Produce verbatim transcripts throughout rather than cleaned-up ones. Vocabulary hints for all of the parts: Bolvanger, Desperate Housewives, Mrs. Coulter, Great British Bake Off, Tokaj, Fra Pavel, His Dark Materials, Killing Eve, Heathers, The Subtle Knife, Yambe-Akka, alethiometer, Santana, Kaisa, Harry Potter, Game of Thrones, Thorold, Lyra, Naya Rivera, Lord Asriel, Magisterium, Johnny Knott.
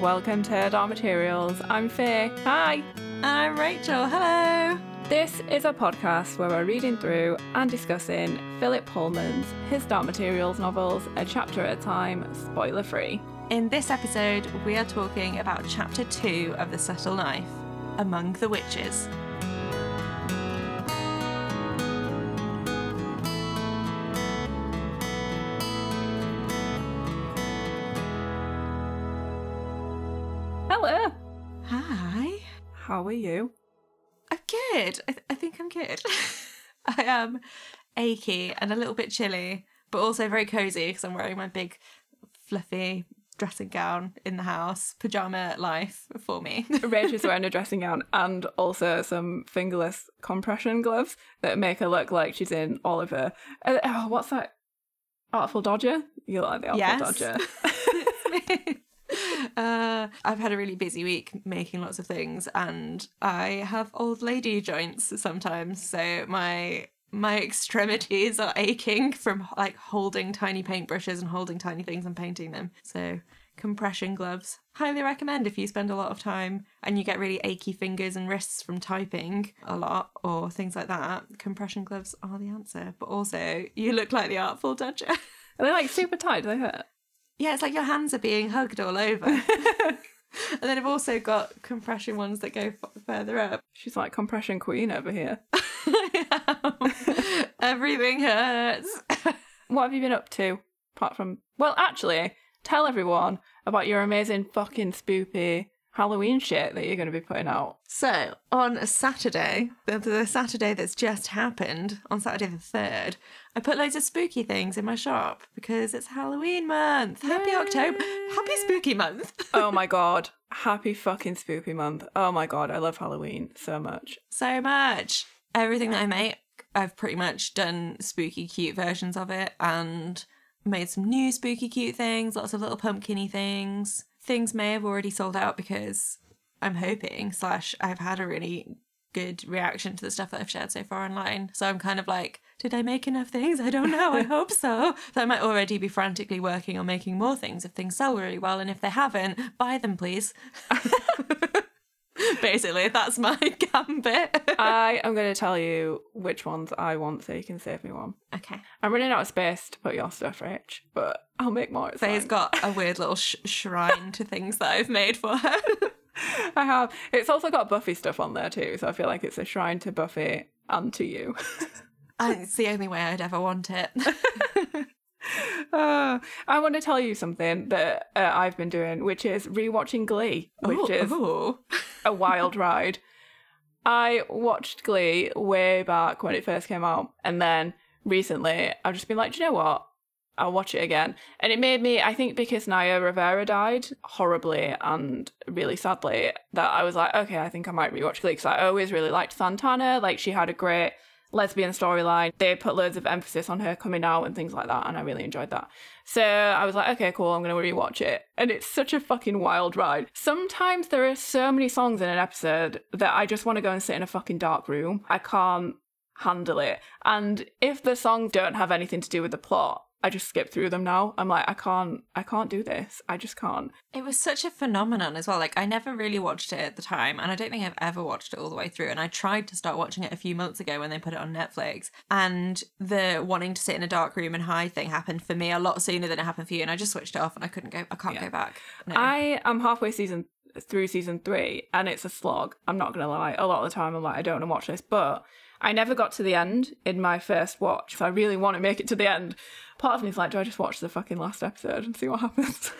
welcome to Our Materials. I'm Faye. Hi. I'm Rachel. Hello. This is a podcast where we're reading through and discussing Philip Pullman's, his Dark Materials novels, a chapter at a time, spoiler free. In this episode, we are talking about chapter two of The Subtle Knife, Among the Witches. Hello. Hi. How are you? I'm good. I, th- I think I'm good. I am achy and a little bit chilly, but also very cozy because I'm wearing my big fluffy dressing gown in the house. Pajama life for me. Rach is wearing a dressing gown and also some fingerless compression gloves that make her look like she's in all of her... Uh, oh, what's that? Artful Dodger? You look like the Artful yes. Dodger. It's me. Uh, I've had a really busy week making lots of things, and I have old lady joints sometimes, so my my extremities are aching from like holding tiny paintbrushes and holding tiny things and painting them. So compression gloves, highly recommend if you spend a lot of time and you get really achy fingers and wrists from typing a lot or things like that. Compression gloves are the answer. But also, you look like the Artful Dodger. Are they like super tight? Do they hurt? Yeah, it's like your hands are being hugged all over. And then I've also got compression ones that go f- further up. She's like compression queen over here. I am. Everything hurts. What have you been up to? Apart from... Well, actually, tell everyone about your amazing fucking spoopy Halloween shit that you're going to be putting out. So, on a Saturday, the, the Saturday that's just happened, on Saturday the third, I put loads of spooky things in my shop because it's Halloween month. Happy Yay. October. Happy spooky month. Oh my God. Happy fucking spooky month. Oh my God. I love Halloween so much. So much. Everything that I make, I've pretty much done spooky cute versions of it and made some new spooky cute things, lots of little pumpkin-y things. Things may have already sold out because I'm hoping, slash, I've had a really good reaction to the stuff that I've shared so far online. So I'm kind of like, did I make enough things? I don't know. I hope so. So I might already be frantically working on making more things if things sell really well. And if they haven't, buy them, please. Basically, that's my gambit. I am going to tell you which ones I want so you can save me one. Okay. I'm running out of space to put your stuff, Rach, but I'll make more. Faye's got a weird little sh- shrine to things that I've made for her. I have. It's also got Buffy stuff on there too, so I feel like it's a shrine to Buffy and to you. I, it's the only way I'd ever want it. Uh, I want to tell you something that uh, I've been doing, which is rewatching Glee, which ooh, is ooh. a wild ride. I watched Glee way back when it first came out, and then recently I've just been like, do you know what? I'll watch it again. And it made me, I think because Naya Rivera died horribly and really sadly, that I was like, okay, I think I might rewatch Glee because I always really liked Santana. Like, she had a great lesbian storyline. They put loads of emphasis on her coming out and things like that, and I really enjoyed that. So I was like, okay, cool, I'm gonna rewatch it. And it's such a fucking wild ride. Sometimes there are so many songs in an episode that I just want to go and sit in a fucking dark room. I can't handle it. And if the songs don't have anything to do with the plot, I just skip through them now. I'm like, I can't, I can't do this. I just can't. It was such a phenomenon as well. Like, I never really watched it at the time, and I don't think I've ever watched it all the way through. And I tried to start watching it a few months ago when they put it on Netflix. And the wanting to sit in a dark room and hide thing happened for me a lot sooner than it happened for you. And I just switched it off, and I couldn't go. I can't yeah. go back. No. I am halfway season through season three, and it's a slog. I'm not gonna lie. A lot of the time, I'm like, I don't want to watch this, but I never got to the end in my first watch, so I really want to make it to the end. Part of me is like, do I just watch the fucking last episode and see what happens?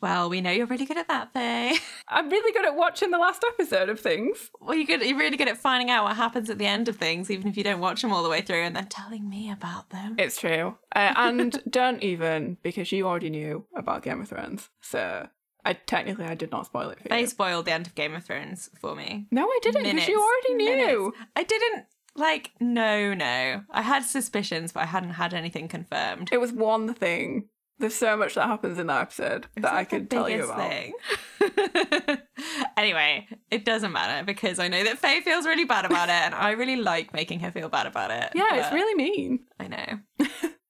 Well, we know you're really good at that, Faye. I'm really good at watching the last episode of things. Well, you're, good, you're really good at finding out what happens at the end of things, even if you don't watch them all the way through, and then telling me about them. It's true. Uh, and don't even, because you already knew about Game of Thrones, so... I technically I did not spoil it for you. They spoiled the end of Game of Thrones for me. No, I didn't, because you already knew. Minutes. I didn't, like, no, no. I had suspicions, but I hadn't had anything confirmed. It was one thing. There's so much that happens in that episode that like I could tell you about. Thing. Anyway, it doesn't matter because I know that Faye feels really bad about it, and I really like making her feel bad about it. Yeah, it's really mean. I know.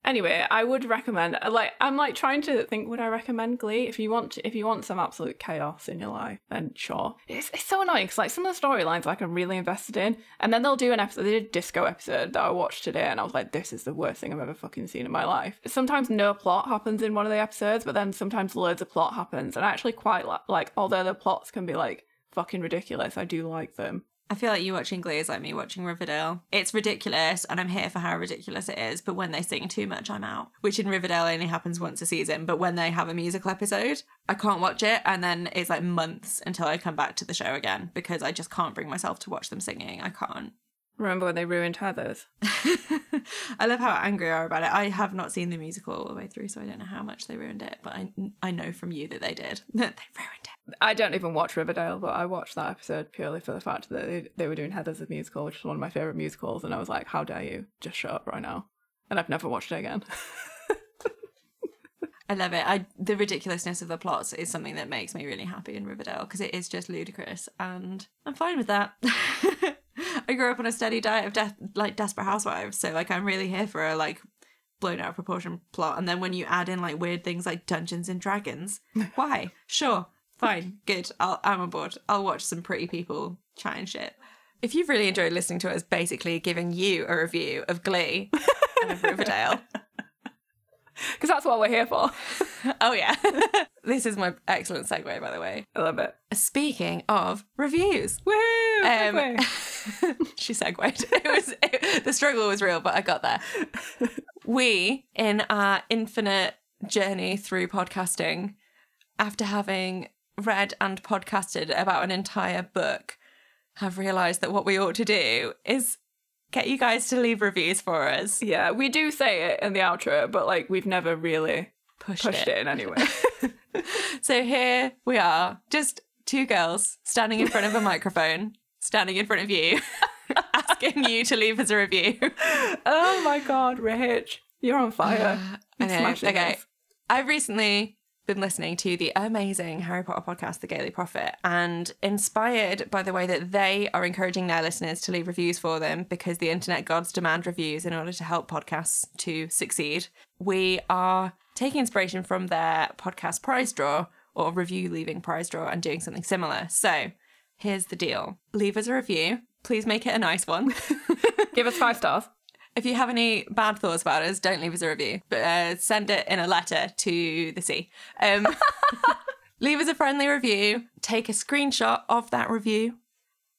Anyway, I would recommend, like, I'm like trying to think, would I recommend Glee? If you want to, if you want some absolute chaos in your life, then sure. It's, it's so annoying because like some of the storylines like I'm really invested in, and then they'll do an episode, they did a disco episode that I watched today and I was like, this is the worst thing I've ever fucking seen in my life. Sometimes no plot happens in one of the episodes, but then sometimes loads of plot happens, and I actually quite like, like although the plots can be like fucking ridiculous, I do like them. I feel like you watching Glee is like me watching Riverdale. It's ridiculous, and I'm here for how ridiculous it is, but when they sing too much, I'm out. Which in Riverdale only happens once a season, but when they have a musical episode, I can't watch it, and then it's like months until I come back to the show again, because I just can't bring myself to watch them singing. I can't. Remember when they ruined Heathers? I love how angry you are about it. I have not seen the musical all the way through, so I don't know how much they ruined it, but I I know from you that they did. That they ruined it. I don't even watch Riverdale, but I watched that episode purely for the fact that they, they were doing Heathers as musical, which is one of my favourite musicals, and I was like, how dare you? Just shut up right now. And I've never watched it again. I love it. I, the ridiculousness of the plots is something that makes me really happy in Riverdale, because it is just ludicrous, and I'm fine with that. I grew up on a steady diet of death, like Desperate Housewives, so like I'm really here for a like blown out of proportion plot. And then when you add in like weird things like Dungeons and Dragons, why? Sure, fine, good. I'll, I'm on board. I'll watch some pretty people chatting shit. If you've really enjoyed listening to us, basically giving you a review of Glee and of Riverdale, because that's what we're here for. Oh yeah. This is my excellent segue, by the way. I love it. Speaking of reviews, woo! Um, she segued. It was it, the struggle was real, but I got there. We, in our infinite journey through podcasting, after having read and podcasted about an entire book, have realised that what we ought to do is get you guys to leave reviews for us. Yeah, we do say it in the outro, but like we've never really pushed, pushed it. it in any way. So here we are, just two girls standing in front of a microphone, standing in front of you, asking you to leave us a review. Oh my God, Rich, you're on fire. Uh, I know. Okay, this. I've recently been listening to the amazing Harry Potter podcast, The Gaily Prophet, and inspired by the way that they are encouraging their listeners to leave reviews for them because the internet gods demand reviews in order to help podcasts to succeed. We are taking inspiration from their podcast prize draw or review leaving prize draw and doing something similar. So here's the deal. Leave us a review. Please make it a nice one. Give us five stars. If you have any bad thoughts about us, don't leave us a review, but uh, send it in a letter to the sea. Um, leave us a friendly review. Take a screenshot of that review.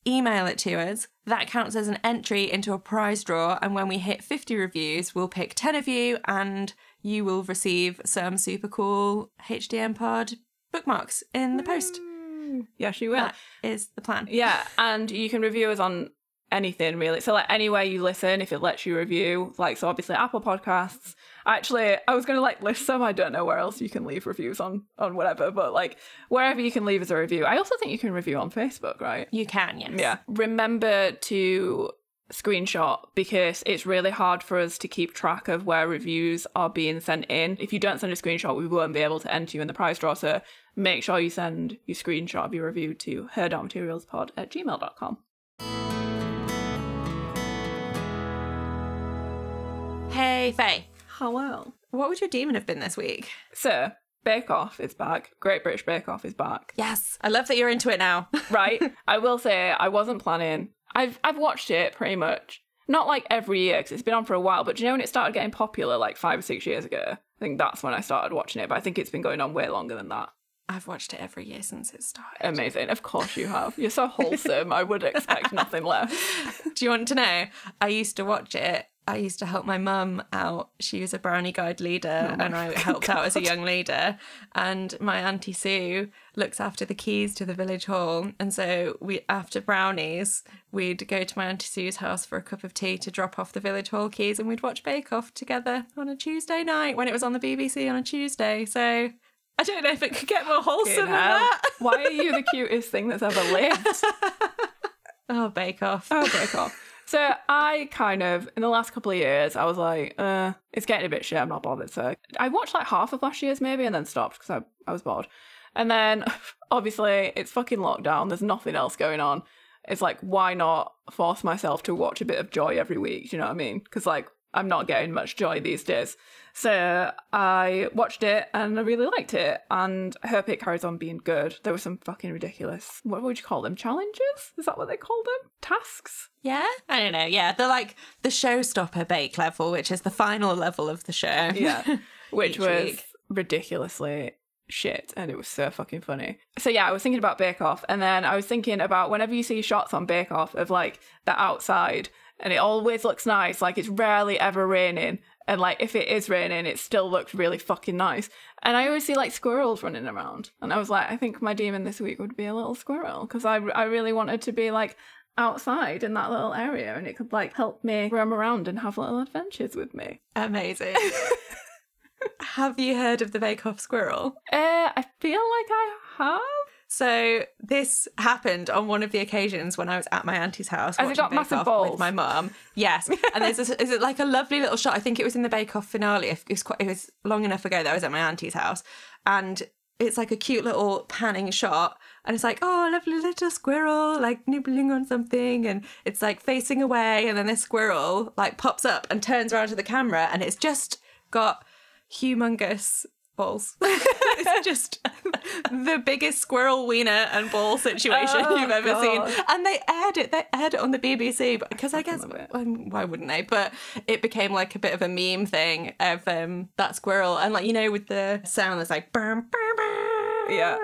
Email it to us. That counts as an entry into a prize draw. And when we hit fifty reviews, we'll pick ten of you and you will receive some super cool H D M pod bookmarks in the post. Mm. Yes, you will. That is the plan. Yeah, and you can review us on anything really. So like anywhere you listen, if it lets you review, like so obviously Apple Podcasts. Actually, I was going to like list some. I don't know where else you can leave reviews on on whatever, but like wherever you can leave us a review. I also think you can review on Facebook, right? You can, yes. Yeah. Remember to screenshot because it's really hard for us to keep track of where reviews are being sent in. If you don't send a screenshot, we won't be able to enter you in the prize draw, so make sure you send your screenshot of your review to her.materialspod at gmail dot com. Hey Faye. Hello. What would your demon have been this week? So Bake Off is back. Great British Bake Off is back. Yes. I love that you're into it now. Right. I will say I wasn't planning. I've I've watched it pretty much. Not like every year because it's been on for a while, but do you know when it started getting popular like five or six years ago? I think that's when I started watching it, but I think it's been going on way longer than that. I've watched it every year since it started. Amazing. Of course you have. You're so wholesome. I would expect nothing less. Do you want to know? I used to watch it. I used to help my mum out. She was a brownie guide leader oh and I helped God. out as a young leader. And my Auntie Sue looks after the keys to the village hall. And so we, after brownies, we'd go to my Auntie Sue's house for a cup of tea to drop off the village hall keys. And we'd watch Bake Off together on a Tuesday night when it was on the B B C on a Tuesday. So I don't know if it could get more wholesome than that. Why are you the cutest thing that's ever lived? Oh, Bake Off. Oh, Bake Off. So I kind of, in the last couple of years, I was like, uh, it's getting a bit shit, I'm not bothered. So I watched like half of last year's maybe and then stopped because I, I was bored. And then obviously it's fucking lockdown. There's nothing else going on. It's like, why not force myself to watch a bit of joy every week? Do you know what I mean? Because like I'm not getting much joy these days. So I watched it and I really liked it. And I hope it carries on being good. There were some fucking ridiculous, what would you call them? Challenges? Is that what they call them? Tasks? Yeah? I don't know. Yeah. They're like the showstopper bake level, which is the final level of the show. Yeah. Which was week. ridiculously shit. And it was so fucking funny. So yeah, I was thinking about Bake Off. And then I was thinking about whenever you see shots on Bake Off of like the outside and it always looks nice. Like it's rarely ever raining. And, like, if it is raining, it still looks really fucking nice. And I always see, like, squirrels running around. And I was like, I think my demon this week would be a little squirrel. Because I, I really wanted to be, like, outside in that little area. And it could, like, help me roam around and have little adventures with me. Amazing. Have you heard of the Bake Off squirrel? Uh, I feel like I have. So this happened on one of the occasions when I was at my auntie's house watching Bake Off. Has it got massive balls? With my mum. Yes. And there's this, is it like a lovely little shot? I think it was in the Bake Off finale. It was, quite, it was long enough ago that I was at my auntie's house. And it's like a cute little panning shot. And it's like, oh, lovely little squirrel, like nibbling on something. And it's like facing away. And then this squirrel like pops up and turns around to the camera. And it's just got humongous balls. It's just the biggest squirrel wiener and ball situation oh, you've ever God. seen. And they aired it. They aired it on the B B C because I, I guess why wouldn't they? But it became like a bit of a meme thing of um, that squirrel and like you know with the sound that's like bam, bam, bam, yeah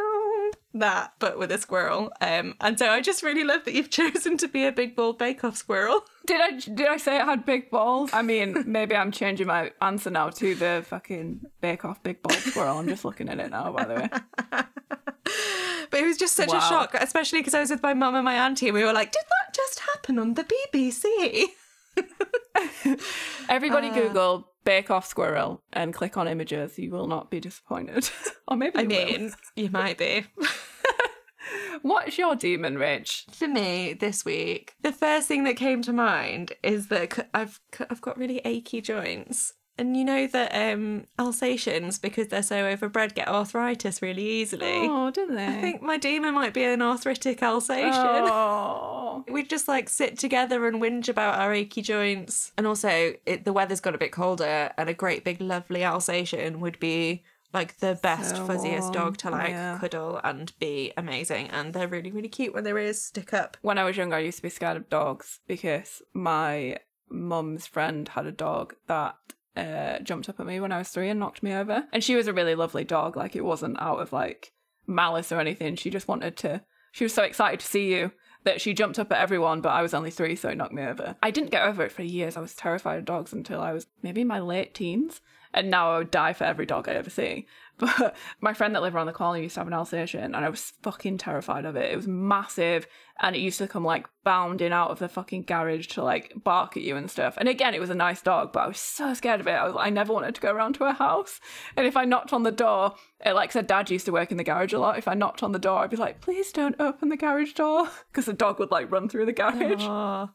that but with a squirrel. Um, and so I just really love that you've chosen to be a big ball Bake Off squirrel. Did I did I say it had big balls? I mean, maybe I'm changing my answer now to the fucking Bake Off big ball squirrel. I'm just looking at it now, by the way. But it was just such wow. a shock, especially because I was with my mum and my auntie, and we were like, "Did that just happen on the B B C?" Everybody uh, Google Bake Off squirrel and click on images. You will not be disappointed, or maybe you I mean, will. You might be. What's your demon, Rich? For me, this week, the first thing that came to mind is that I've I've got really achy joints. And you know that um, Alsatians, because they're so overbred, get arthritis really easily. Oh, do they? I think my demon might be an arthritic Alsatian. Oh. We just like sit together and whinge about our achy joints. And also, it, the weather's got a bit colder, and a great big lovely Alsatian would be like the best, so fuzziest dog to like yeah. cuddle and be amazing. And they're really, really cute when their ears stick up. When I was younger, I used to be scared of dogs because my mum's friend had a dog that uh, jumped up at me when I was three and knocked me over. And she was a really lovely dog. Like it wasn't out of like malice or anything. She just wanted to, she was so excited to see you that she jumped up at everyone, but I was only three, so it knocked me over. I didn't get over it for years. I was terrified of dogs until I was maybe in my late teens. And now I would die for every dog I ever see. But my friend that lived around the corner used to have an Alsatian, and I was fucking terrified of it. It was massive, and it used to come, like, bounding out of the fucking garage to, like, bark at you and stuff. And again, it was a nice dog, but I was so scared of it. I, was, I never wanted to go around to her house. And if I knocked on the door, it, like, her dad used to work in the garage a lot. If I knocked on the door, I'd be like, please don't open the garage door. Because the dog would, like, run through the garage. Aww.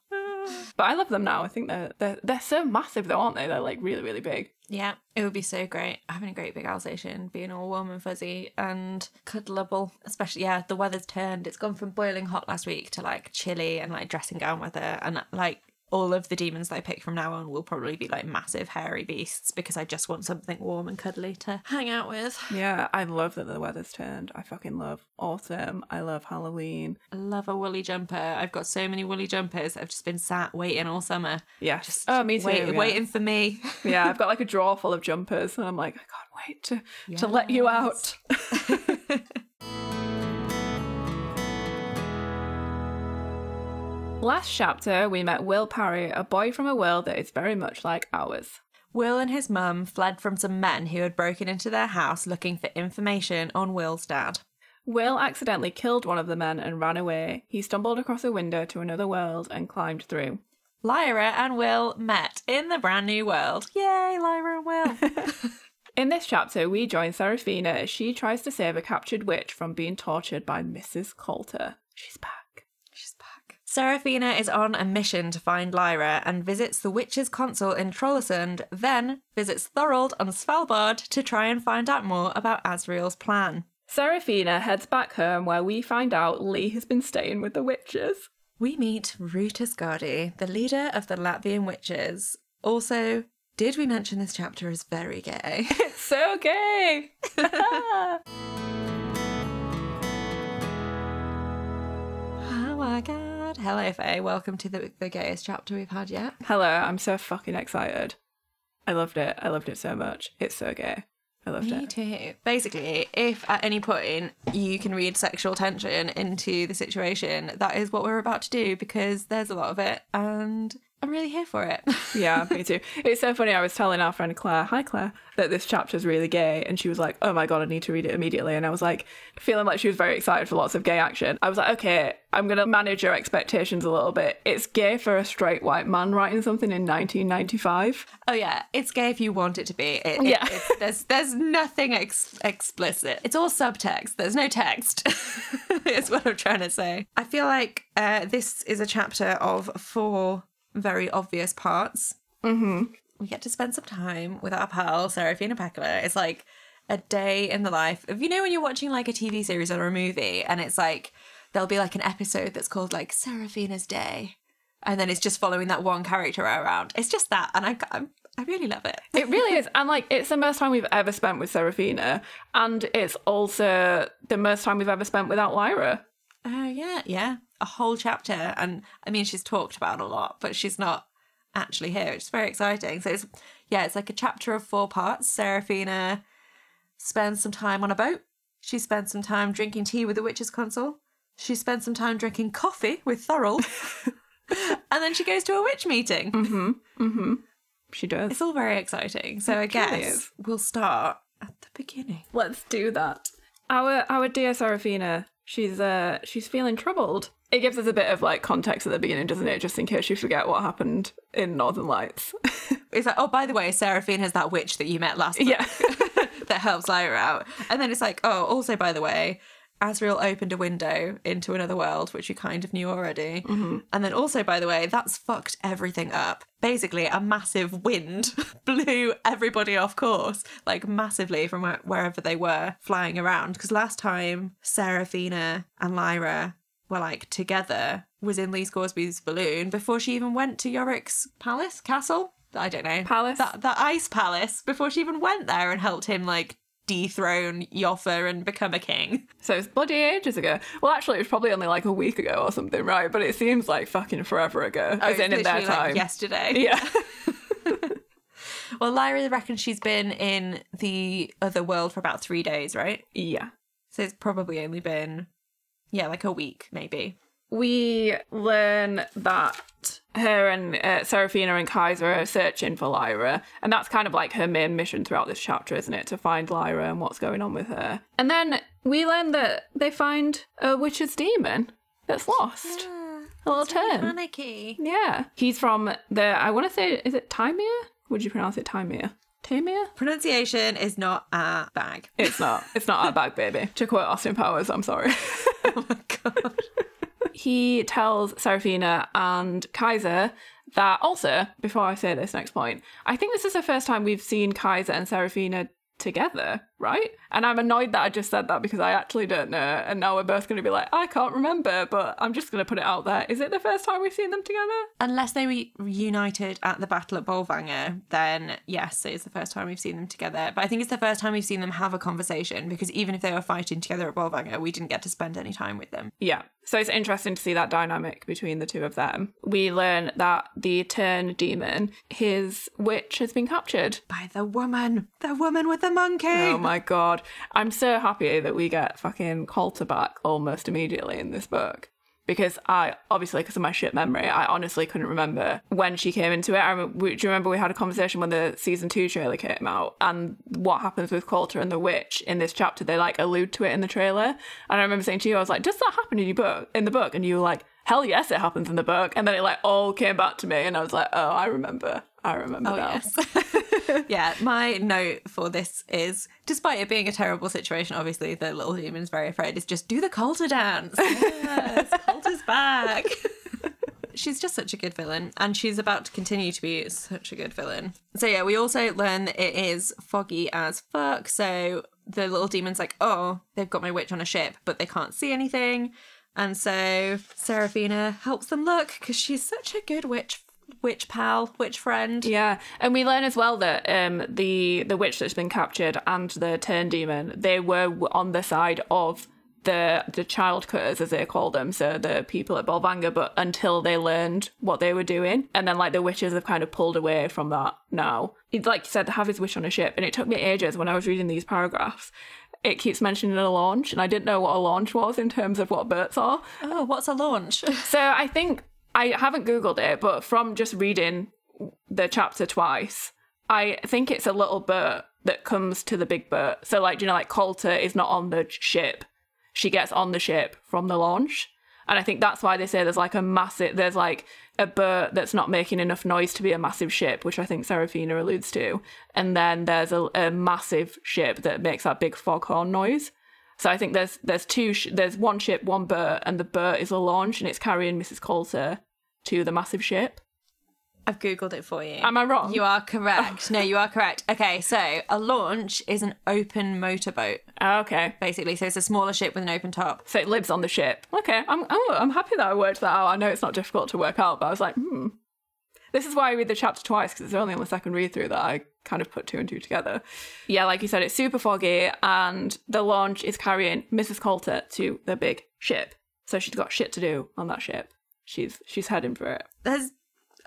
But I love them now. I think they're, they're they're so massive though, aren't they? They're like really, really big. Yeah, it would be so great having a great big Alsatian, being all warm and fuzzy and cuddleable. Especially, yeah, the weather's turned. It's gone from boiling hot last week to like chilly and like dressing gown weather. And like all of the demons that I pick from now on will probably be like massive hairy beasts because I just want something warm and cuddly to hang out with. Yeah, I love that the weather's turned. I fucking love autumn. I love Halloween. I love a woolly jumper. I've got so many woolly jumpers that I've just been sat waiting all summer. Yeah. Just oh, me too, wait, yeah. waiting for me. Yeah, I've got like a drawer full of jumpers and I'm like, I can't wait to, yes. to let you out. Last chapter, we met Will Parry, a boy from a world that is very much like ours. Will and his mum fled from some men who had broken into their house looking for information on Will's dad. Will accidentally killed one of the men and ran away. He stumbled across a window to another world and climbed through. Lyra and Will met in the brand new world. Yay, Lyra and Will! In this chapter, we join Serafina as she tries to save a captured witch from being tortured by Missus Coulter. She's back. Serafina is on a mission to find Lyra and visits the witch's consul in Trollesund, then visits Thorold on Svalbard to try and find out more about Asriel's plan. Serafina heads back home where we find out Lee has been staying with the witches. We meet Ruta Skadi, the leader of the Latvian Witches. Also, did we mention this chapter is very gay? It's so gay! Oh my god. Hello, Faye. Welcome to the, the gayest chapter we've had yet. Hello. I'm so fucking excited. I loved it. I loved it so much. It's so gay. I loved Me it. Me too. Basically, if at any point you can read sexual tension into the situation, that is what we're about to do because there's a lot of it and I'm really here for it. Yeah, me too. It's so funny. I was telling our friend Claire, hi Claire, that this chapter's really gay. And she was like, oh my God, I need to read it immediately. And I was like, feeling like she was very excited for lots of gay action. I was like, okay, I'm going to manage your expectations a little bit. It's gay for a straight white man writing something in nineteen ninety-five. Oh yeah, it's gay if you want it to be. It, yeah. It, it's, there's, there's nothing ex- explicit. It's all subtext. There's no text. Is what I'm trying to say. I feel like uh, this is a chapter of four very obvious parts. Mm-hmm. We get to spend some time with our pal Serafina Pekkala. It's like a day in the life of, you know, when you're watching like a T V series or a movie and it's like there'll be like an episode that's called like Serafina's Day, and then it's just following that one character around. It's just that, and I I'm, I really love it. It really is. And like, it's the most time we've ever spent with Serafina, and it's also the most time we've ever spent without Lyra. Oh uh, yeah, yeah. A whole chapter, and I mean she's talked about a lot, but she's not actually here, which is very exciting. So it's yeah, it's like a chapter of four parts. Serafina spends some time on a boat. She spends some time drinking tea with the Witches' Council. She spends some time drinking coffee with Thorold, and then she goes to a witch meeting. Mm-hmm. Mm-hmm. She does. It's all very exciting. So it I guess is. We'll start at the beginning. Let's do that. Our our dear Serafina, she's uh she's feeling troubled. It gives us a bit of like context at the beginning, doesn't it? Just in case you forget what happened in Northern Lights. It's like, oh, by the way, Serafina is that witch that you met last week. Yeah. That helps Lyra out. And then it's like, oh, also, by the way, Asriel opened a window into another world, which you kind of knew already. Mm-hmm. And then also, by the way, that's fucked everything up. Basically, a massive wind blew everybody off course, like massively from where- wherever they were flying around. Because last time Serafina and Lyra were like together was in Lee Scoresby's balloon before she even went to Yorick's palace, castle? I don't know. Palace. That, that ice palace, before she even went there and helped him like dethrone Joffa and become a king. So it's bloody ages ago. Well, actually, it was probably only like a week ago or something, right? But it seems like fucking forever ago. Oh, as in, in their time. Like yesterday. Yeah. Well, Lyra reckons she's been in the other world for about three days, right? Yeah. So it's probably only been, yeah, like a week, maybe. We learn that her and uh, Serafina and Kaisa are searching for Lyra, and that's kind of like her main mission throughout this chapter, isn't it? To find Lyra and what's going on with her. And then we learn that they find a witch's demon that's lost. Yeah, a little turn. Anarchy. Yeah. He's from the, I want to say, is it Tymir? Would you pronounce it Tymir? Tymir? Pronunciation is not our bag. It's not. It's not our bag, baby. To quote Austin Powers, I'm sorry. Oh my god. He tells Serafina and Kaisa that also, before I say this next point, I think this is the first time we've seen Kaisa and Serafina together, right? And I'm annoyed that I just said that because I actually don't know. And now we're both going to be like, I can't remember, but I'm just going to put it out there. Is it the first time we've seen them together? Unless they were reunited at the Battle at Bolvanger, then yes, it's the first time we've seen them together. But I think it's the first time we've seen them have a conversation, because even if they were fighting together at Bolvanger, we didn't get to spend any time with them. Yeah. So it's interesting to see that dynamic between the two of them. We learn that the Tern demon, his witch, has been captured. By the woman. The woman with the monkey. Oh my god. I'm so happy that we get fucking Coulter back almost immediately in this book. Because I, obviously, because of my shit memory, I honestly couldn't remember when she came into it. I remember, do you remember we had a conversation when the season two trailer came out, and what happens with Coulter and the witch in this chapter? They like allude to it in the trailer, and I remember saying to you, I was like, "Does that happen in your book? In the book?" And you were like, "Hell yes, it happens in the book." And then it like all came back to me, and I was like, "Oh, I remember. I remember oh, now." Yes. Yeah, my note for this is, despite it being a terrible situation, obviously the little demon's very afraid, is just do the Coulter dance. Yes, Coulter's back. She's just such a good villain, and she's about to continue to be such a good villain. So yeah, we also learn that it is foggy as fuck. So the little demon's like, oh, they've got my witch on a ship, but they can't see anything. And so Serafina helps them look because she's such a good witch witch pal, witch friend. Yeah, and we learn as well that um, the the witch that's been captured and the turn demon, they were on the side of the the child cutters, as they call them, so the people at Bolvanger, but until they learned what they were doing. And then, like, the witches have kind of pulled away from that now. He'd, like you said, to have his wish on a ship, and it took me ages when I was reading these paragraphs. It keeps mentioning a launch, and I didn't know what a launch was in terms of what birds are. Oh, what's a launch? So I think, I haven't Googled it, but from just reading the chapter twice, I think it's a little bird that comes to the big bird. So, like, you know, like, Coulter is not on the ship. She gets on the ship from the launch. And I think that's why they say there's like a massive, there's like a bird that's not making enough noise to be a massive ship, which I think Serafina alludes to. And then there's a, a massive ship that makes that big foghorn noise. So I think there's there's two, sh- there's one ship, one bird, and the bird is a launch and it's carrying Missus Coulter to the massive ship. I've Googled it for you. Am I wrong? You are correct. No, you are correct. Okay, so a launch is an open motorboat. Oh, okay. Basically, so it's a smaller ship with an open top. So it lives on the ship. Okay, I'm oh, I'm happy that I worked that out. I know it's not difficult to work out, but I was like, hmm. This is why I read the chapter twice, because it's only on the second read-through that I kind of put two and two together. Yeah, like you said, it's super foggy, and the launch is carrying Missus Coulter to the big ship. So she's got shit to do on that ship. She's she's heading for it. There's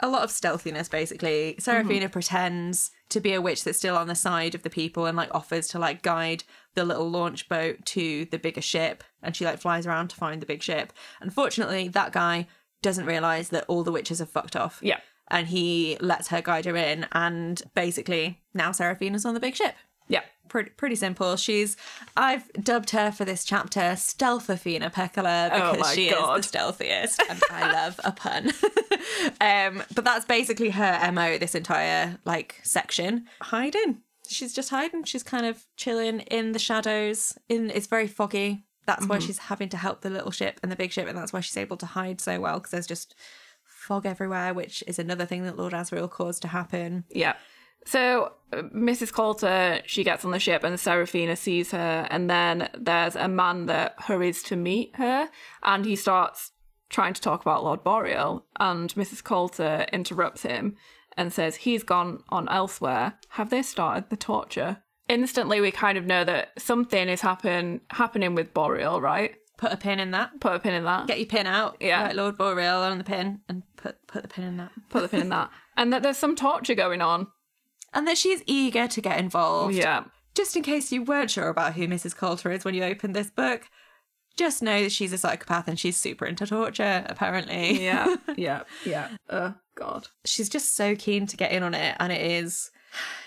a lot of stealthiness, basically. Serafina mm-hmm. pretends to be a witch that's still on the side of the people and, like, offers to, like, guide the little launch boat to the bigger ship, and she, like, flies around to find the big ship. Unfortunately, that guy doesn't realise that all the witches have fucked off. Yeah. And he lets her guide her in, and basically now Serafina's on the big ship. Yeah. Pretty, pretty simple. She's, I've dubbed her for this chapter Stealthafina Pekkala, because oh she God. is the stealthiest, and I love a pun. um, but that's basically her M O this entire, like, section. Hiding. She's just hiding. She's kind of chilling in the shadows. In It's very foggy. That's mm-hmm. why she's having to help the little ship and the big ship, and that's why she's able to hide so well, because there's just fog everywhere, which is another thing that Lord Asriel caused to happen. Yeah. So Missus Coulter, she gets on the ship and Serafina sees her, and then there's a man that hurries to meet her, and he starts trying to talk about Lord Boreal, and Missus Coulter interrupts him and says he's gone on elsewhere. Have they started the torture? Instantly we kind of know that something is happen- happening with Boreal, right? Put a pin in that. Put a pin in that. Get your pin out. Yeah. Right, Lord Boreal on the pin, and put, put the pin in that. Put the pin in that. And that there's some torture going on. And that she's eager to get involved. Yeah. Just in case you weren't sure about who Missus Coulter is when you opened this book, just know that she's a psychopath and she's super into torture, apparently. Yeah, yeah, yeah. Oh, God. She's just so keen to get in on it, and it is,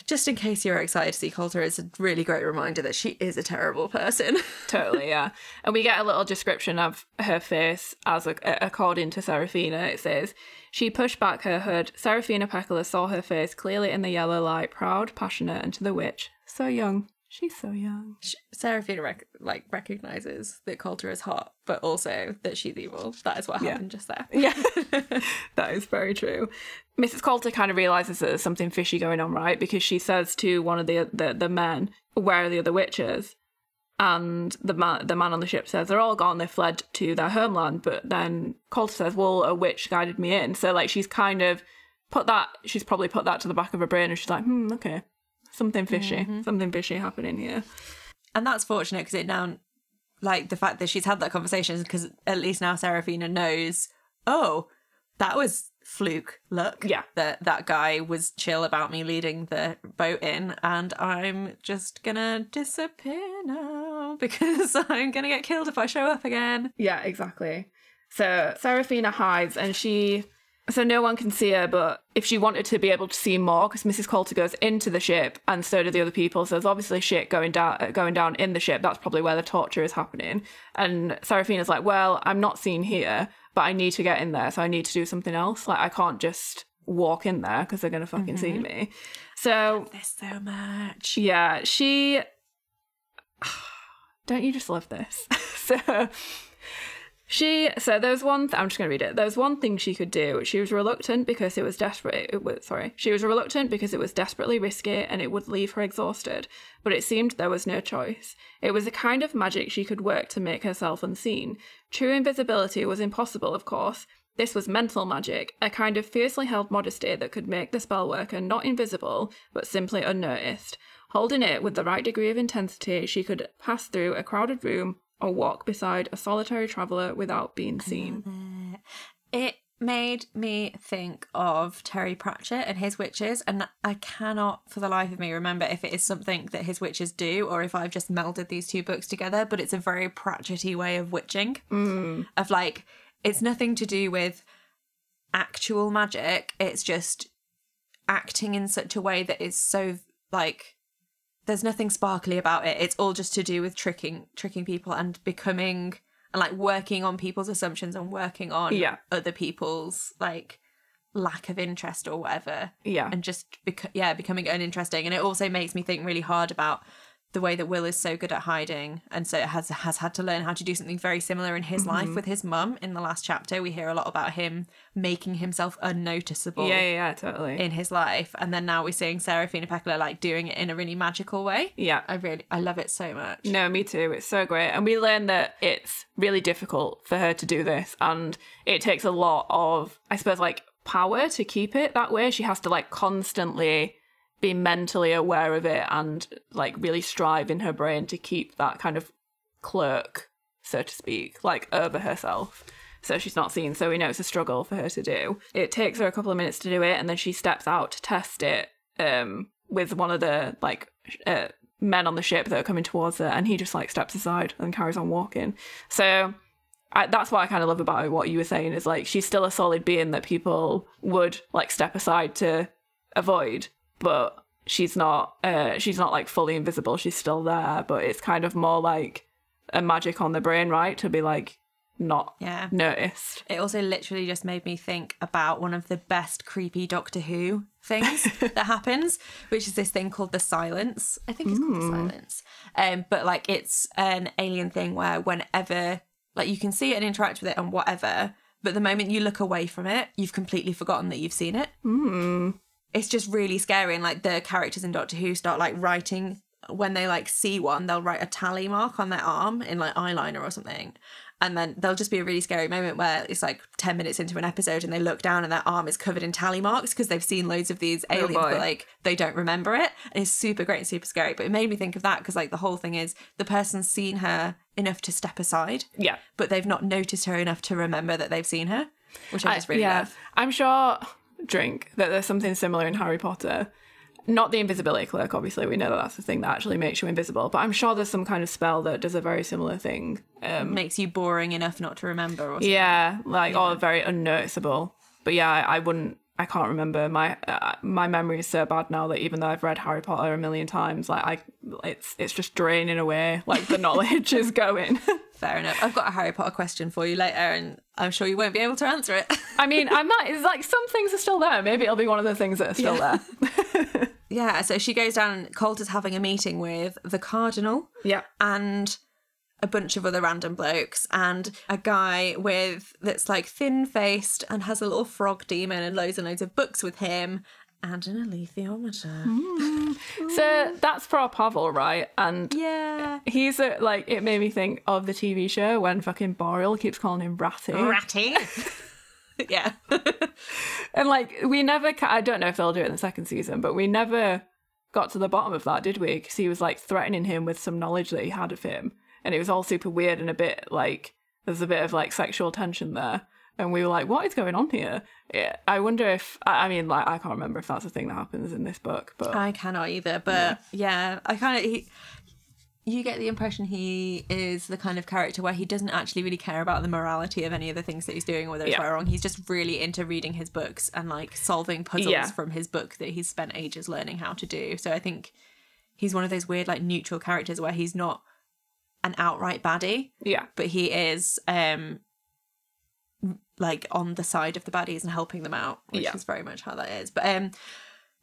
just in case you're excited to see Coulter, it's a really great reminder that she is a terrible person. Totally, yeah. And we get a little description of her face as a, according to Serafina. It says, she pushed back her hood. Serafina Pekkala saw her face clearly in the yellow light, proud, passionate, and to the witch. So young. She's so young. She, Serafina rec- like recognises that Coulter is hot, but also that she's evil. That is what happened yeah. just there. Yeah, that is very true. Missus Coulter kind of realises that there's something fishy going on, right? Because she says to one of the the, the men, where are the other witches? And the man, the man on the ship says, they're all gone, they fled to their homeland. But then Coulter says, well, a witch guided me in. So, like, she's kind of put that, she's probably put that to the back of her brain, and she's like, hmm, okay, something fishy, mm-hmm. something fishy happening here. And that's fortunate, because it now, like, the fact that she's had that conversation, because at least now Serafina knows, oh, that was fluke luck. Yeah. That that guy was chill about me leading the boat in, and I'm just gonna disappear now because I'm gonna get killed if I show up again. Yeah, exactly. So Serafina hides, and she so no one can see her, but if she wanted to be able to see more, because Missus Coulter goes into the ship and so do the other people, so there's obviously shit going down going down in the ship. That's probably where the torture is happening. And Serafina's like, well, I'm not seen here, but I need to get in there, so I need to do something else. Like, I can't just walk in there because they're going to fucking mm-hmm. see me. So I love this so much. Yeah, she... Don't you just love this? so... She, so there's one, th- I'm just going to read it. There's one thing she could do. She was reluctant because it was desperate, it was, sorry. She was reluctant because it was desperately risky and it would leave her exhausted, but it seemed there was no choice. It was a kind of magic she could work to make herself unseen. True invisibility was impossible, of course, This was mental magic, a kind of fiercely held modesty that could make the spellworker not invisible, but simply unnoticed. Holding it with the right degree of intensity, she could pass through a crowded room or walk beside a solitary traveller without being seen. It made me think of Terry Pratchett and his witches, and I cannot for the life of me remember if it is something that his witches do or if I've just melded these two books together, but it's a very Pratchett-y way of witching. Mm. Of like, it's nothing to do with actual magic, it's just acting in such a way that is so, like, there's nothing sparkly about it. It's all just to do with tricking tricking people and becoming... And, like, working on people's assumptions and working on yeah. other people's, like, lack of interest or whatever. Yeah. And just, bec- yeah, becoming uninteresting. And it also makes me think really hard about the way that Will is so good at hiding. And so has has had to learn how to do something very similar in his mm-hmm. life with his mum. In the last chapter, we hear a lot about him making himself unnoticeable. Yeah, yeah, yeah, totally. In his life. And then now we're seeing Serafina Pekkala, like, doing it in a really magical way. Yeah. I really, I love it so much. No, me too. It's so great. And we learn that it's really difficult for her to do this, and it takes a lot of, I suppose, like, power to keep it that way. She has to, like, constantly be mentally aware of it and, like, really strive in her brain to keep that kind of cloak, so to speak, like, over herself, so she's not seen. So we know it's a struggle for her to do. It takes her a couple of minutes to do it, and then she steps out to test it um with one of the, like, uh, men on the ship that are coming towards her, and he just, like, steps aside and carries on walking. So I, that's what I kind of love about it, what you were saying, is, like, she's still a solid being that people would, like, step aside to avoid, but she's not uh, she's not like fully invisible. She's still there, but it's kind of more like a magic on the brain, right, to be, like, not yeah. noticed. It also literally just made me think about one of the best creepy Doctor Who things that happens, which is this thing called The Silence. I think it's mm. called The Silence. Um, but, like, it's an alien thing where whenever, like, you can see it and interact with it and whatever, but the moment you look away from it, you've completely forgotten that you've seen it. Mm. It's just really scary. And, like, the characters in Doctor Who start, like, writing, when they, like, see one, they'll write a tally mark on their arm in, like, eyeliner or something. And then there'll just be a really scary moment where it's, like, ten minutes into an episode and they look down and their arm is covered in tally marks because they've seen loads of these aliens, oh but, like, they don't remember it. And it's super great and super scary. But it made me think of that because, like, the whole thing is the person's seen her enough to step aside. Yeah. But they've not noticed her enough to remember that they've seen her, which I, I just really yeah. love. I'm sure, drink, that there's something similar in Harry Potter. Not the invisibility cloak, obviously. We know that that's the thing that actually makes you invisible. But I'm sure there's some kind of spell that does a very similar thing. Um, makes you boring enough not to remember or something. Yeah, like, yeah. or very unnoticeable. But yeah, I, I wouldn't... I can't remember. My uh, my memory is so bad now that even though I've read Harry Potter a million times, like, I, it's it's just draining away. Like, the knowledge is going. Fair enough. I've got a Harry Potter question for you later, and I'm sure you won't be able to answer it. I mean, I might. It's like some things are still there. Maybe it'll be one of the things that are still yeah. there. Yeah, so she goes down and Coulter's having a meeting with the Cardinal yeah. and a bunch of other random blokes and a guy with that's, like, thin-faced and has a little frog demon and loads and loads of books with him and an alethiometer. Mm. So that's Fra Pavel, right? And yeah, he's a, like, it made me think of the T V show when fucking Boreal keeps calling him Ratty. Ratty. Yeah. And, like, we never, ca- I don't know if they'll do it in the second season, but we never got to the bottom of that, did we? Because he was, like, threatening him with some knowledge that he had of him. And it was all super weird and a bit, like, there's a bit of, like, sexual tension there. And we were like, what is going on here? Yeah, I wonder if, I mean, like, I can't remember if that's a thing that happens in this book. But I cannot either. But yeah, yeah I kind of, he, you get the impression he is the kind of character where he doesn't actually really care about the morality of any of the things that he's doing, whether it's yeah. right or wrong. He's just really into reading his books and, like, solving puzzles yeah. from his book that he's spent ages learning how to do. So I think he's one of those weird, like, neutral characters where he's not an outright baddie, yeah, but he is um like on the side of the baddies and helping them out, which yeah. is very much how that is. But um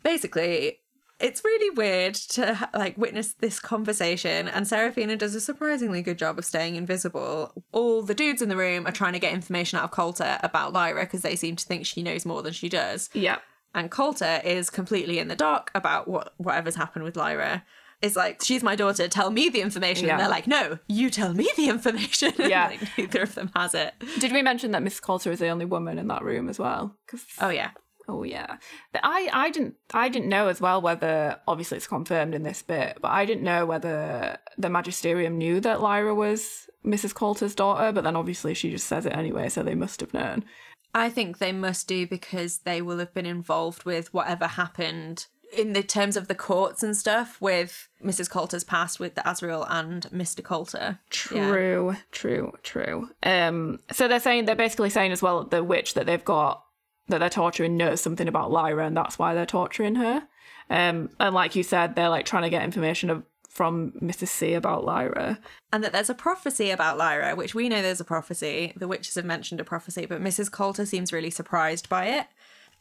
basically it's really weird to, like, witness this conversation, and Serafina does a surprisingly good job of staying invisible. All the dudes in the room are trying to get information out of Coulter about Lyra because they seem to think she knows more than she does, yeah, and Coulter is completely in the dark about what whatever's happened with Lyra. is like, she's my daughter, tell me the information. Yeah. And they're like, no, you tell me the information. Yeah. Like, neither of them has it. Did we mention that Missus Coulter is the only woman in that room as well? Cause... Oh, yeah. Oh, yeah. But I, I didn't I didn't know as well whether, obviously it's confirmed in this bit, but I didn't know whether the Magisterium knew that Lyra was Missus Coulter's daughter, but then obviously she just says it anyway, so they must have known. I think they must do, because they will have been involved with whatever happened in the terms of the courts and stuff with Missus Coulter's past with the Asriel and Mister Coulter. True, yeah. true, true. Um, so they're saying, they're basically saying as well, the witch that they've got, that they're torturing, knows something about Lyra, and that's why they're torturing her. Um, and like you said, they're like trying to get information of, from Missus C about Lyra. And that there's a prophecy about Lyra, which we know there's a prophecy. The witches have mentioned a prophecy, but Missus Coulter seems really surprised by it.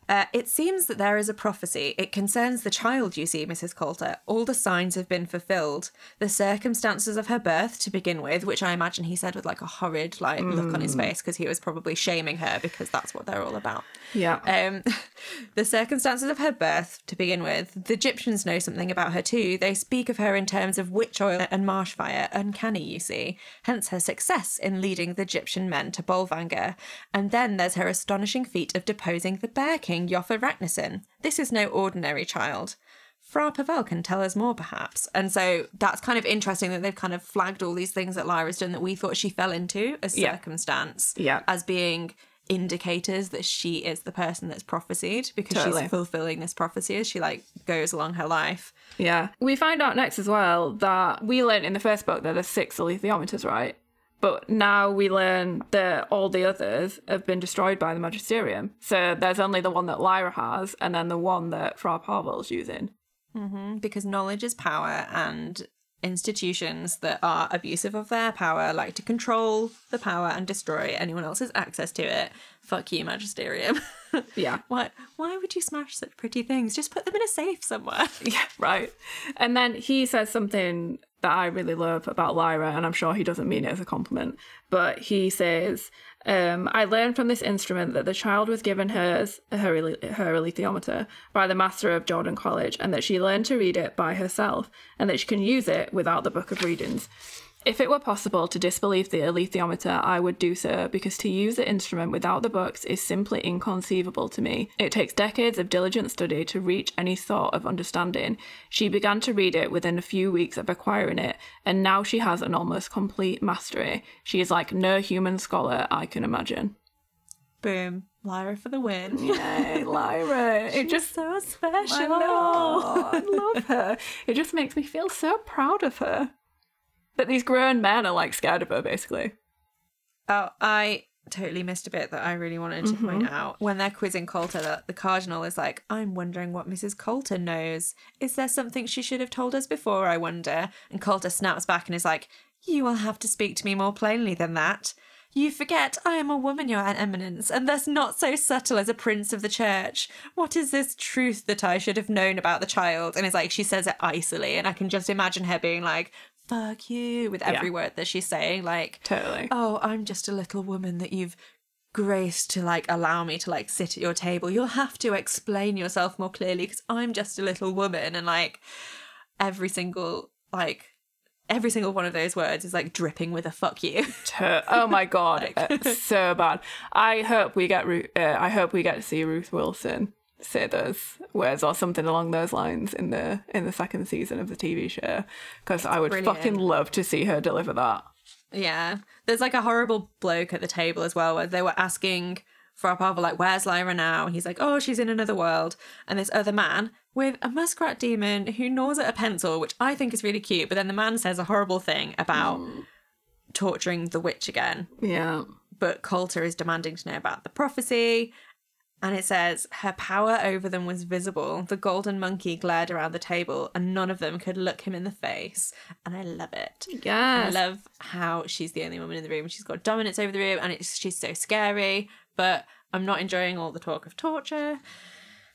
Uh, it seems that there is a prophecy. It concerns the child you see, Missus Coulter. All the signs have been fulfilled. The circumstances of her birth, to begin with, which I imagine he said with like a horrid like mm. look on his face, because he was probably shaming her, because that's what they're all about. Yeah. Um, the circumstances of her birth, to begin with. The Egyptians know something about her too. They speak of her in terms of witch oil and marsh fire. Uncanny, you see. Hence her success in leading the Egyptian men to Bolvanger. And then there's her astonishing feat of deposing the Bear King, Joffa Ragnarsson. This is no ordinary child. Fra Pavel can tell us more, perhaps. And so that's kind of interesting that they've kind of flagged all these things that Lyra's done that we thought she fell into as yeah. circumstance yeah. as being indicators that she is the person that's prophesied, because totally. she's fulfilling this prophecy as she like goes along her life. Yeah. We find out next as well that we learned in the first book that there's six alethiometers, right? But now we learn that all the others have been destroyed by the Magisterium. So there's only the one that Lyra has, and then the one that Fra Pavel's using. Mm-hmm. Because knowledge is power, and institutions that are abusive of their power like to control the power and destroy anyone else's access to it. Fuck you, Magisterium. Yeah. Why, why would you smash such pretty things? Just put them in a safe somewhere. Yeah, right. And then he says something that I really love about Lyra, and I'm sure he doesn't mean it as a compliment, but he says, um, I learned from this instrument that the child was given hers, her, her alethiometer, by the master of Jordan College, and that she learned to read it by herself, and that she can use it without the Book of Readings. If it were possible to disbelieve the alethiometer, I would do so, because to use the instrument without the books is simply inconceivable to me. It takes decades of diligent study to reach any sort of understanding. She began to read it within a few weeks of acquiring it, and now she has an almost complete mastery. She is like no human scholar I can imagine. Boom. Lyra for the win. Yay, Lyra. She's just so special. I know. I love her. It just makes me feel so proud of her. But these grown men are, like, scared of her, basically. Oh, I totally missed a bit that I really wanted to mm-hmm. point out. When they're quizzing Coulter, the, the cardinal is like, I'm wondering what Missus Coulter knows. Is there something she should have told us before, I wonder? And Coulter snaps back and is like, you will have to speak to me more plainly than that. You forget I am a woman, Your Eminence, and thus not so subtle as a prince of the church. What is this truth that I should have known about the child? And it's like, she says it icily, and I can just imagine her being like, fuck you, with every yeah. word that she's saying, like, totally. Oh, I'm just a little woman that you've graced to, like, allow me to, like, sit at your table. You'll have to explain yourself more clearly, because I'm just a little woman. And, like, every single, like, every single one of those words is, like, dripping with a fuck you. Oh, my God. Like... so bad. I hope we get, Ru- uh, I hope we get to see Ruth Wilson say those words or something along those lines in the in the second season of the T V show, because I would brilliant. fucking love to see her deliver that. Yeah, there's like a horrible bloke at the table as well, where they were asking Fra Pavel, like, where's Lyra now? And he's like, oh, she's in another world. And this other man with a muskrat demon who gnaws at a pencil, which I think is really cute, but then the man says a horrible thing about mm. torturing the witch again. Yeah, but Coulter is demanding to know about the prophecy. And it says, her power over them was visible. The golden monkey glared around the table, and none of them could look him in the face. And I love it. Yes. I love how she's the only woman in the room. She's got dominance over the room, and it's, she's so scary. But I'm not enjoying all the talk of torture.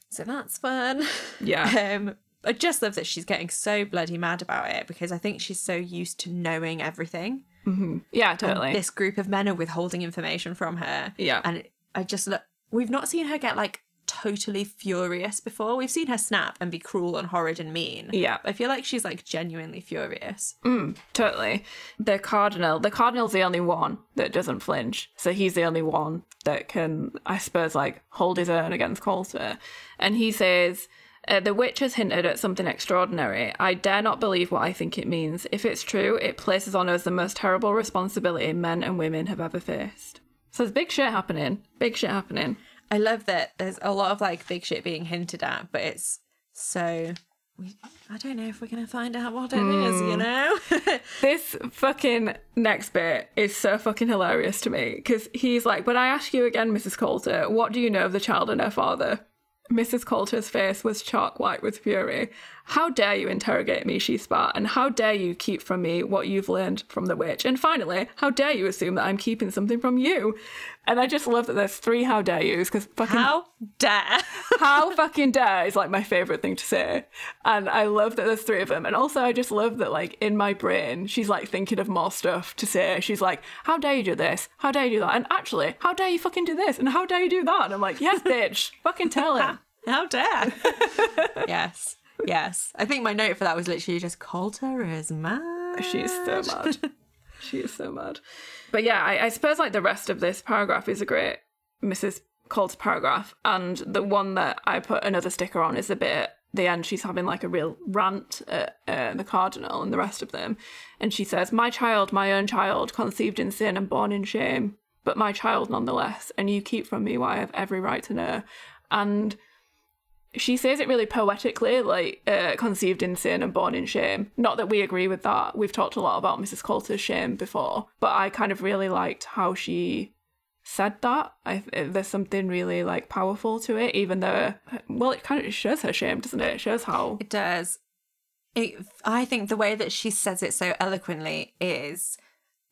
So that's fun. Yeah. Um, I just love that she's getting so bloody mad about it, because I think she's so used to knowing everything. Mm-hmm. Yeah, totally. And this group of men are withholding information from her. Yeah. And I just look... We've not seen her get, like, totally furious before. We've seen her snap and be cruel and horrid and mean. Yeah. I feel like she's like genuinely furious. Mm, totally. The cardinal, the cardinal's the only one that doesn't flinch. So he's the only one that can, I suppose, like hold his own against Coulter. And he says, Uh, the witch has hinted at something extraordinary. I dare not believe what I think it means. If it's true, it places on us the most terrible responsibility men and women have ever faced. So there's big shit happening. Big shit happening. I love that there's a lot of, like, big shit being hinted at, but it's so... We, I don't know if we're going to find out what it mm. is, you know? This fucking next bit is so fucking hilarious to me, because he's like, "When I ask you again, Missus Coulter, what do you know of the child and her father?" Missus Coulter's face was chalk white with fury. "How dare you interrogate me," she spat, "and how dare you keep from me what you've learned from the witch? And finally, how dare you assume that I'm keeping something from you?" And I just love that there's three how dare yous, because fucking... How dare? How fucking dare is, like, my favourite thing to say. And I love that there's three of them. And also I just love that, like, in my brain, she's, like, thinking of more stuff to say. She's like, "How dare you do this? How dare you do that? And actually, how dare you fucking do this? And how dare you do that?" And I'm like, yes, bitch, fucking tell him. How dare? Yes. Yes. I think my note for that was literally just, Coulter is mad. She's so mad. She is so mad. But yeah, I, I suppose like the rest of this paragraph is a great Missus Coulter paragraph. And the one that I put another sticker on is the bit at the end. She's having like a real rant at uh, the cardinal and the rest of them. And she says, "My child, my own child, conceived in sin and born in shame, but my child nonetheless. And you keep from me what I have every right to know." And she says it really poetically, like, uh, conceived in sin and born in shame. Not that we agree with that. We've talked a lot about Missus Coulter's shame before, but I kind of really liked how she said that. I, there's something really, like, powerful to it, even though, well, it kind of shows her shame, doesn't it? It shows how... It does. It, I think the way that she says it so eloquently is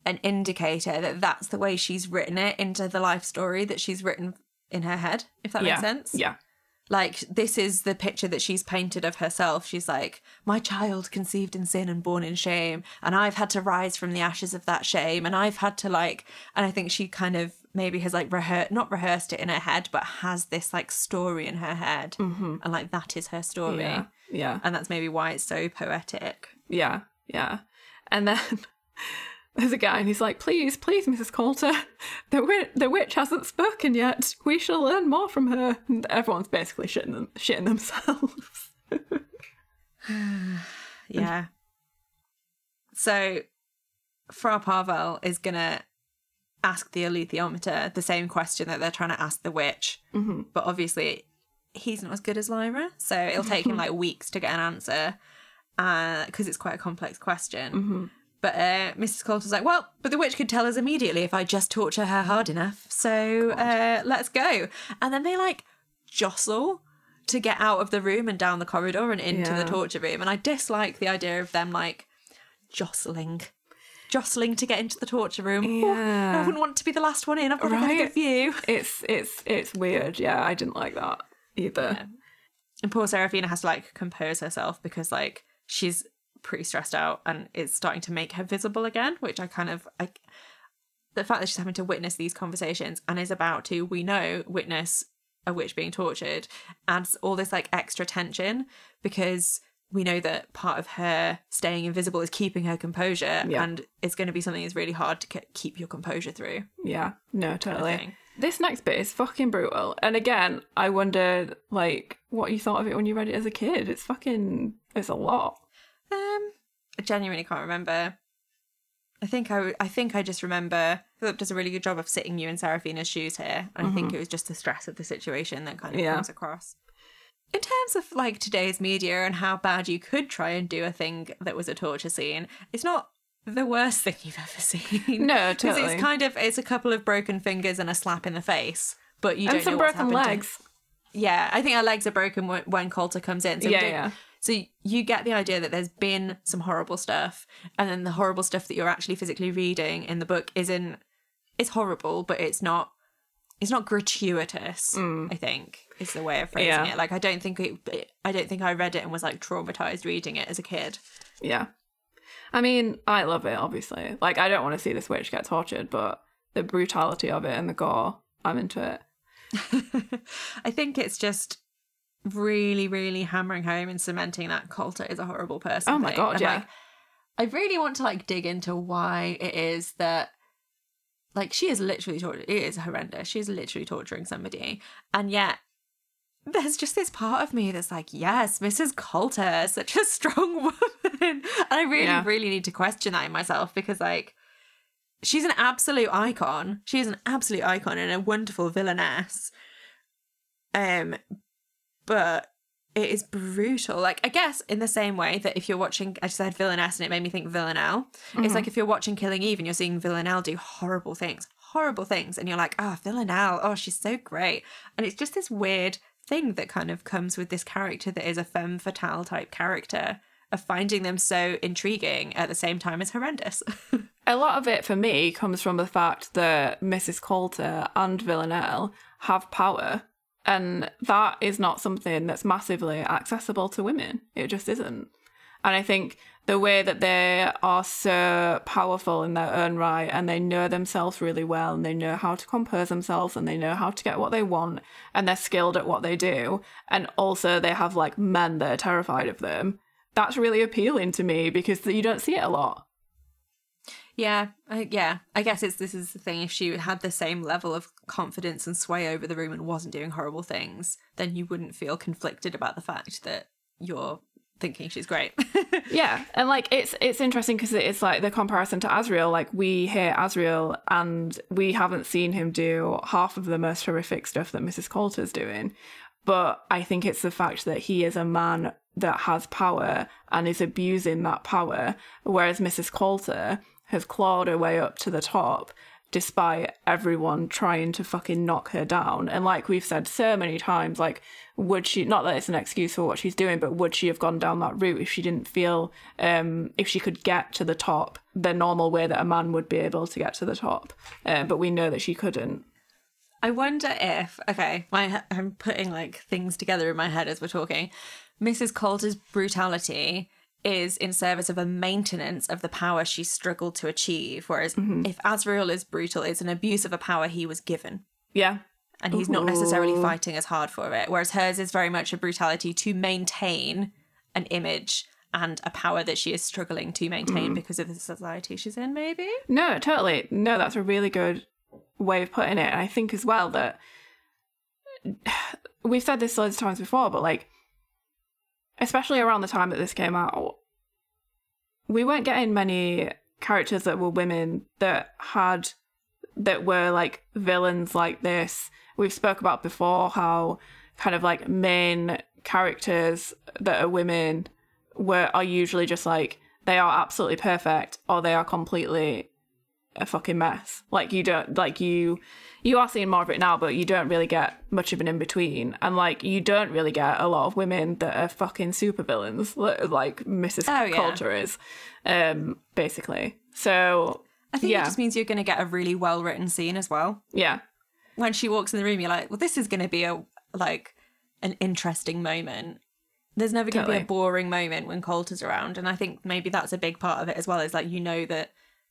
an indicator that that's the way she's written it into the life story that she's written in her head, if that yeah. makes sense. Yeah. Like, this is the picture that she's painted of herself. She's like, "My child conceived in sin and born in shame, and I've had to rise from the ashes of that shame, and I've had to, like..." And I think she kind of maybe has, like, rehearsed, not rehearsed it in her head, but has this, like, story in her head. Mm-hmm. And, like, that is her story. Yeah. yeah. And that's maybe why it's so poetic. Yeah, yeah. And then... There's a guy and he's like, "Please, please, Missus Coulter, the, wi- the witch hasn't spoken yet. We shall learn more from her." And everyone's basically shitting, them- shitting themselves. Yeah. So Fra Pavel is going to ask the alethiometer the same question that they're trying to ask the witch. Mm-hmm. But obviously he's not as good as Lyra, so it'll take him like weeks to get an answer because uh, it's quite a complex question. Mm-hmm. But uh, Missus Coulter's like, "Well, but the witch could tell us immediately if I just torture her hard enough. So uh, let's go." And then they, like, jostle to get out of the room and down the corridor and into yeah. the torture room. And I dislike the idea of them, like, jostling. Jostling to get into the torture room. Yeah. Oh, I wouldn't want to be the last one in. I've got right. a good view. It's, it's, it's weird. Yeah, I didn't like that either. Yeah. And poor Serafina has to, like, compose herself because, like, she's... pretty stressed out and it's starting to make her visible again, which I kind of I, the fact that she's having to witness these conversations and is about to we know witness a witch being tortured adds all this like extra tension, because we know that part of her staying invisible is keeping her composure. Yeah. And it's going to be something that's really hard to keep your composure through. Yeah, no, totally kind of. This next bit is fucking brutal. And again, I wonder, like, what you thought of it when you read it as a kid. It's fucking, it's a lot. Um, I genuinely can't remember. I think I, I think I just remember Philip does a really good job of sitting you in Serafina's shoes here. And mm-hmm. I think it was just the stress of the situation that kind of yeah. comes across. In terms of like today's media and how bad you could try and do a thing that was a torture scene, it's not the worst thing you've ever seen. No, totally. Because it's kind of, it's a couple of broken fingers and a slap in the face, but you and don't know what's happened. And some broken legs. To... Yeah, I think our legs are broken w- when Coulter comes in. So yeah, yeah. So you get the idea that there's been some horrible stuff, and then the horrible stuff that you're actually physically reading in the book isn't, it's horrible, but it's not, it's not gratuitous, mm. I think, is the way of phrasing yeah. it. Like, I don't think it, I don't think I read it and was like traumatized reading it as a kid. Yeah. I mean, I love it, obviously. Like, I don't want to see this witch get tortured, but the brutality of it and the gore, I'm into it. I think it's just really, really hammering home and cementing that Coulter is a horrible person. Oh my thing. God, and yeah. Like, I really want to like dig into why it is that like she is literally tortured. It is horrendous. She is literally torturing somebody. And yet there's just this part of me that's like, yes, Missus Coulter, such a strong woman. And I really, yeah. really need to question that in myself because like she's an absolute icon. She is an absolute icon and a wonderful villainess. Um, but it is brutal. Like, I guess in the same way that if you're watching, I just said villainess and it made me think Villanelle. Mm-hmm. It's like if you're watching Killing Eve and you're seeing Villanelle do horrible things, horrible things. And you're like, oh, Villanelle, oh, she's so great. And it's just this weird thing that kind of comes with this character that is a femme fatale type character of finding them so intriguing at the same time as horrendous. A lot of it for me comes from the fact that Missus Coulter and Villanelle have power. And that is not something that's massively accessible to women. It just isn't. And I think the way that they are so powerful in their own right and they know themselves really well and they know how to compose themselves and they know how to get what they want and they're skilled at what they do. And also they have like men that are terrified of them. That's really appealing to me because you don't see it a lot. Yeah, I, yeah. I guess it's this is the thing. If she had the same level of confidence and sway over the room and wasn't doing horrible things, then you wouldn't feel conflicted about the fact that you're thinking she's great. Yeah, and like it's it's interesting because it's like the comparison to Asriel. Like we hear Asriel, and we haven't seen him do half of the most horrific stuff that Missus Coulter's doing. But I think it's the fact that he is a man that has power and is abusing that power, whereas Missus Coulter has clawed her way up to the top despite everyone trying to fucking knock her down. And like we've said so many times, like, would she, not that it's an excuse for what she's doing, but would she have gone down that route if she didn't feel, um, if she could get to the top the normal way that a man would be able to get to the top? Uh, but we know that she couldn't. I wonder if, okay, my, I'm putting like things together in my head as we're talking. Missus Coulter's brutality is in service of a maintenance of the power she struggled to achieve. Whereas mm-hmm. if Asriel is brutal, it's an abuse of a power he was given. Yeah. And he's Ooh. Not necessarily fighting as hard for it. Whereas hers is very much a brutality to maintain an image and a power that she is struggling to maintain mm. because of the society she's in, maybe? No, totally. No, that's a really good way of putting it. And I think as well that we've said this loads of times before, but like, especially around the time that this came out, we weren't getting many characters that were women that had, that were like villains like this. We've spoke about before how kind of like main characters that are women were are usually just like, they are absolutely perfect or they are completely a fucking mess. Like you don't, like you, you are seeing more of it now, but you don't really get much of an in between. And like, you don't really get a lot of women that are fucking supervillains, like Missus Oh, yeah. Coulter is, um, basically. So I think yeah. it just means you're going to get a really well written scene as well. Yeah. When she walks in the room, you're like, well, this is going to be a like an interesting moment. There's never going to totally. Be a boring moment when Coulter's around, and I think maybe that's a big part of it as well. Is like you know that.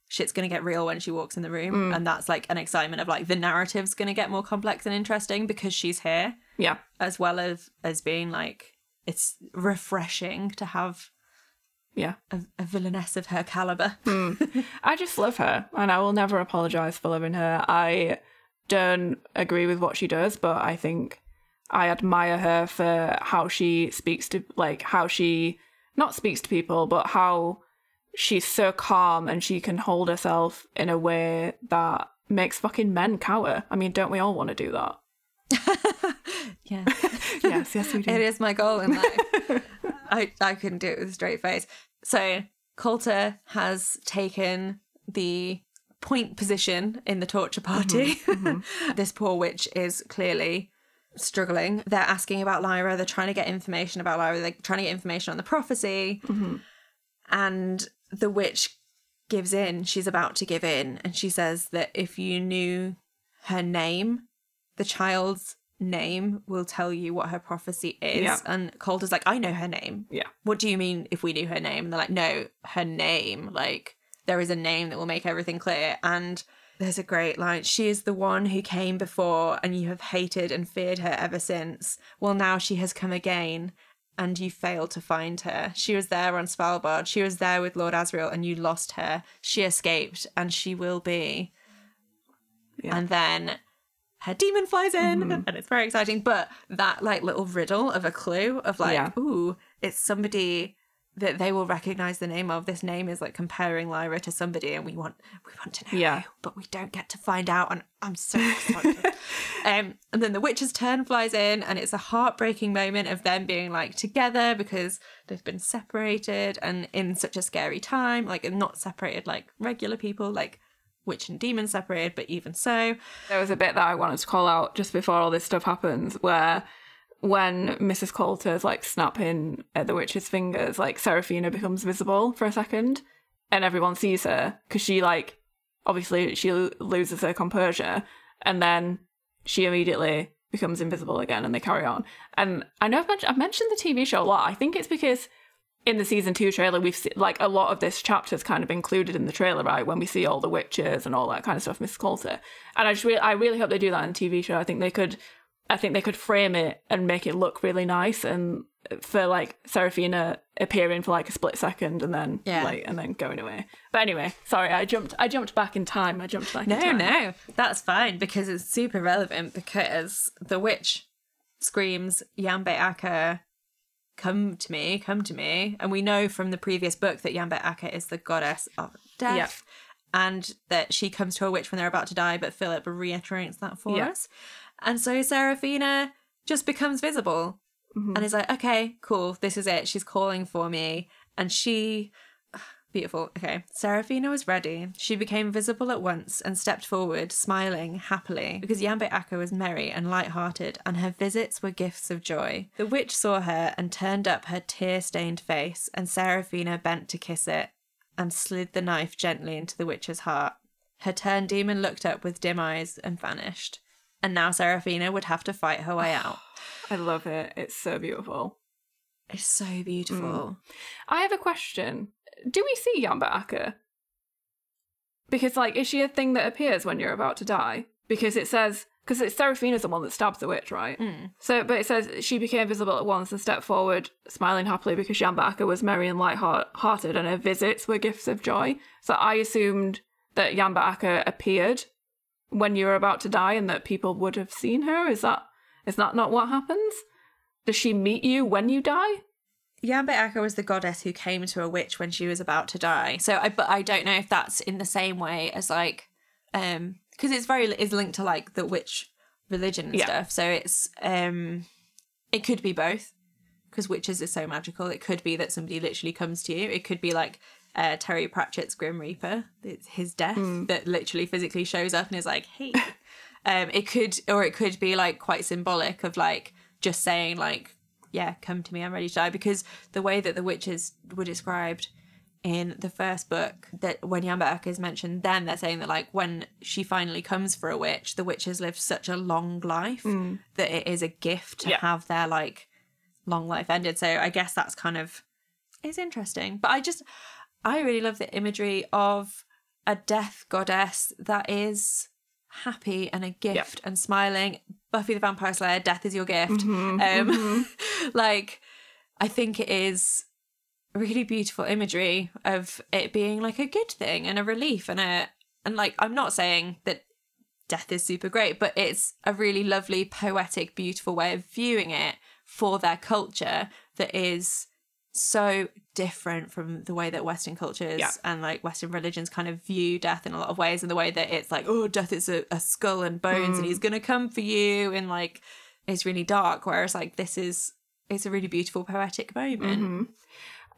Shit's going to get real when she walks in the room. Mm. And that's like an excitement of like the narrative's going to get more complex and interesting because she's here. Yeah. As well as, as being like, it's refreshing to have yeah, a, a villainess of her caliber. Mm. I just love her and I will never apologise for loving her. I don't agree with what she does, but I think I admire her for how she speaks to, like how she not speaks to people, but how she's so calm and she can hold herself in a way that makes fucking men cower. I mean, don't we all want to do that? Yeah. Yes, yes, we do. It is my goal in life. I, I couldn't do it with a straight face. So Coulter has taken the point position in the torture party. Mm-hmm, mm-hmm. This poor witch is clearly struggling. They're asking about Lyra. They're trying to get information about Lyra. They're trying to get information on the prophecy. Mm-hmm. And the witch gives in. She's about to give in. And she says that if you knew her name, the child's name will tell you what her prophecy is. Yeah. And Coulter's like, I know her name. Yeah. What do you mean if we knew her name? And they're like, no, her name. Like, there is a name that will make everything clear. And there's a great line. She is the one who came before and you have hated and feared her ever since. Well, now she has come again and you failed to find her. She was there on Svalbard. She was there with Lord Asriel and you lost her. She escaped and she will be. Yeah. And then her demon flies in mm-hmm. and it's very exciting. But that like little riddle of a clue of like, yeah. ooh, it's somebody that they will recognize the name of. This name is like comparing Lyra to somebody and we want we want to know yeah. who, but we don't get to find out. And I'm so excited. um, and then the witch's turn flies in and it's a heartbreaking moment of them being like together because they've been separated and in such a scary time, like not separated like regular people, like witch and demon separated, but even so. There was a bit that I wanted to call out just before all this stuff happens where when Missus Coulter's like snapping at the witch's fingers, like Serafina becomes visible for a second and everyone sees her because she like, obviously she loses her composure and then she immediately becomes invisible again and they carry on. And I know I've mentioned, I've mentioned the T V show a lot. I think it's because in the season two trailer, we've seen like a lot of this chapter's kind of included in the trailer, right? When we see all the witches and all that kind of stuff, Missus Coulter. And I just really, I really hope they do that in the T V show. I think they could... I think they could frame it and make it look really nice and for like Serafina appearing for like a split second and then yeah. like and then going away. But anyway, sorry, I jumped I jumped back in time. I jumped back no, in time. No, no. That's fine because it's super relevant because the witch screams, Yambe-Akka, come to me, come to me. And we know from the previous book that Yambe-Akka is the goddess of death. Yep. And that she comes to a witch when they're about to die, but Philip reiterates that for yeah. us. And so Serafina just becomes visible mm-hmm. and is like, okay, cool, this is it. She's calling for me. And she, beautiful, okay. Serafina was ready. She became visible at once and stepped forward, smiling happily, because Yambe-Akka was merry and light-hearted and her visits were gifts of joy. The witch saw her and turned up her tear-stained face and Serafina bent to kiss it and slid the knife gently into the witch's heart. Her turned demon looked up with dim eyes and vanished. And now Serafina would have to fight her way out. I love it. It's so beautiful. It's so beautiful. Mm. I have a question. Do we see Yambe-Akka? Because, like, is she a thing that appears when you're about to die? Because it says... Because it's Serafina's the one that stabs the witch, right? Mm. So, but it says she became visible at once and stepped forward, smiling happily because Yambe-Akka was merry and light-hearted and her visits were gifts of joy. So I assumed that Yambe-Akka appeared when you were about to die and that people would have seen her? Is that is that not what happens? Does she meet you when you die? Yambe-Akka was the goddess who came to a witch when she was about to die. So I but I don't know if that's in the same way as like um because it's very is linked to like the witch religion and yeah. stuff. So it's um it could be both because witches are so magical. It could be that somebody literally comes to you. It could be like Uh, Terry Pratchett's Grim Reaper, it's his death mm. that literally physically shows up and is like, hey. um, it could, or it could be like quite symbolic of like just saying like, yeah, come to me, I'm ready to die. Because the way that the witches were described in the first book, that when Yambe-Akka is mentioned, then they're saying that like when she finally comes for a witch, the witches live such a long life mm. that it is a gift to yeah. have their like long life ended. So I guess that's kind of, it's interesting. But I just... I really love the imagery of a death goddess that is happy and a gift yep. and smiling. Buffy the Vampire Slayer, death is your gift. Mm-hmm, um, mm-hmm. Like, I think it is really beautiful imagery of it being like a good thing and a relief and a and like I'm not saying that death is super great, but it's a really lovely, poetic, beautiful way of viewing it for their culture that is so different from the way that Western cultures yeah. and like Western religions kind of view death in a lot of ways, and the way that it's like, oh, death is a, a skull and bones mm. and he's gonna come for you, and like it's really dark, whereas like this is it's a really beautiful poetic moment. Mm-hmm.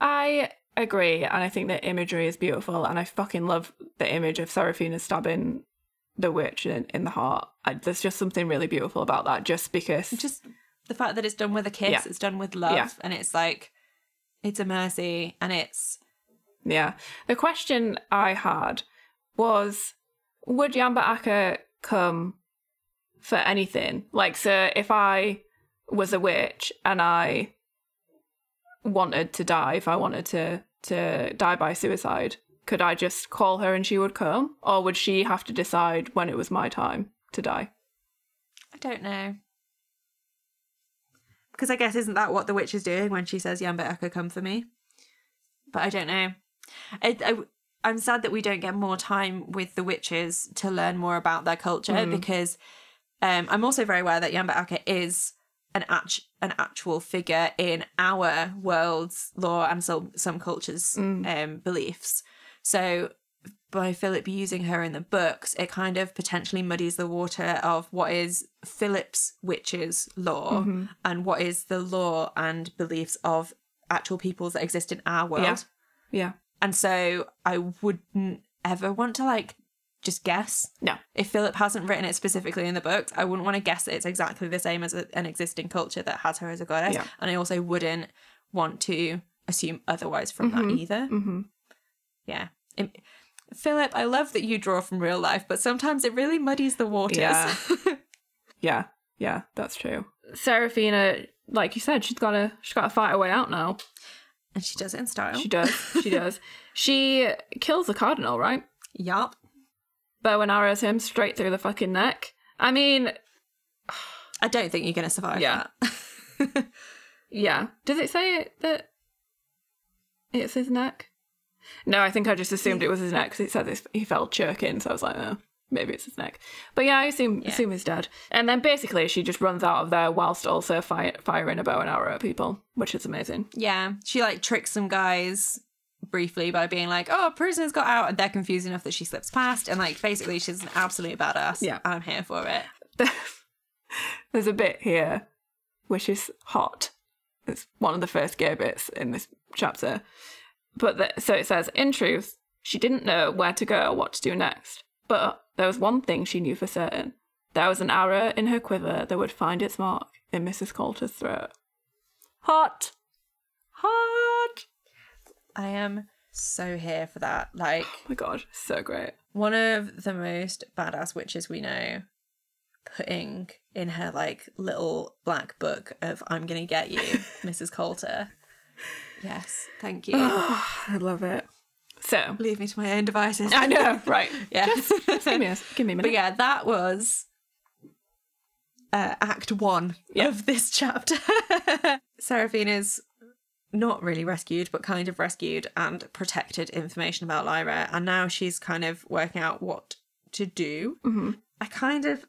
I agree, and I think the imagery is beautiful, and I fucking love the image of Serafina stabbing the witch in, in the heart. I, there's just something really beautiful about that, just because just the fact that it's done with a kiss yeah. it's done with love yeah. and it's like it's a mercy, and it's... Yeah. The question I had was, would Yambe-Akka come for anything? Like, so if I was a witch and I wanted to die, if I wanted to, to die by suicide, could I just call her and she would come? Or would she have to decide when it was my time to die? I don't know. Because I guess isn't that what the witch is doing when she says, Yambe-Akka, come for me? But I don't know. I, I, I'm sad that we don't get more time with the witches to learn more about their culture mm. because um, I'm also very aware that Yambe-Akka is an, act, an actual figure in our world's lore and some, some cultures' mm. um, beliefs. So by Philip using her in the books, it kind of potentially muddies the water of what is Philip's witches' lore mm-hmm. and what is the lore and beliefs of actual peoples that exist in our world. Yeah. yeah. And so I wouldn't ever want to, like, just guess. No. If Philip hasn't written it specifically in the books, I wouldn't want to guess that it's exactly the same as a, an existing culture that has her as a goddess. Yeah. And I also wouldn't want to assume otherwise from mm-hmm. that either. Mm-hmm. Yeah. It, Philip, I love that you draw from real life, but sometimes it really muddies the waters. Yeah, yeah, yeah, that's true. Serafina, like you said, she's got to she's got to fight her way out now, and she does it in style. She does. She does. She kills the cardinal, right? Yup. Bow and arrows him straight through the fucking neck. I mean, I don't think you're gonna survive yeah. that. yeah. Does it say that it's his neck? No, I think I just assumed it was his neck because it says he fell jerking, so I was like, oh, maybe it's his neck. But yeah, I assume yeah. assume he's dead. And then basically she just runs out of there whilst also fire, firing a bow and arrow at people, which is amazing. Yeah, she like tricks some guys briefly by being like, oh, prisoners got out, and they're confused enough that she slips past, and like basically she's an absolute badass. Yeah, I'm here for it. There's a bit here which is hot. It's one of the first gay bits in this chapter. But the, so it says, in truth, she didn't know where to go or what to do next. But there was one thing she knew for certain. There was an arrow in her quiver that would find its mark in Missus Coulter's throat. Hot. Hot. I am so here for that. Like, oh my God, so great. One of the most badass witches we know, putting in her like little black book of I'm gonna get you, Missus Coulter. Yes, thank you. Oh, I love it. So leave me to my own devices. I know, right? Yeah, just, just give me a, give me a minute. But yeah, that was uh, Act One yeah. of this chapter. Serafina's not really rescued, but kind of rescued and protected information about Lyra, and now she's kind of working out what to do. Mm-hmm. I kind of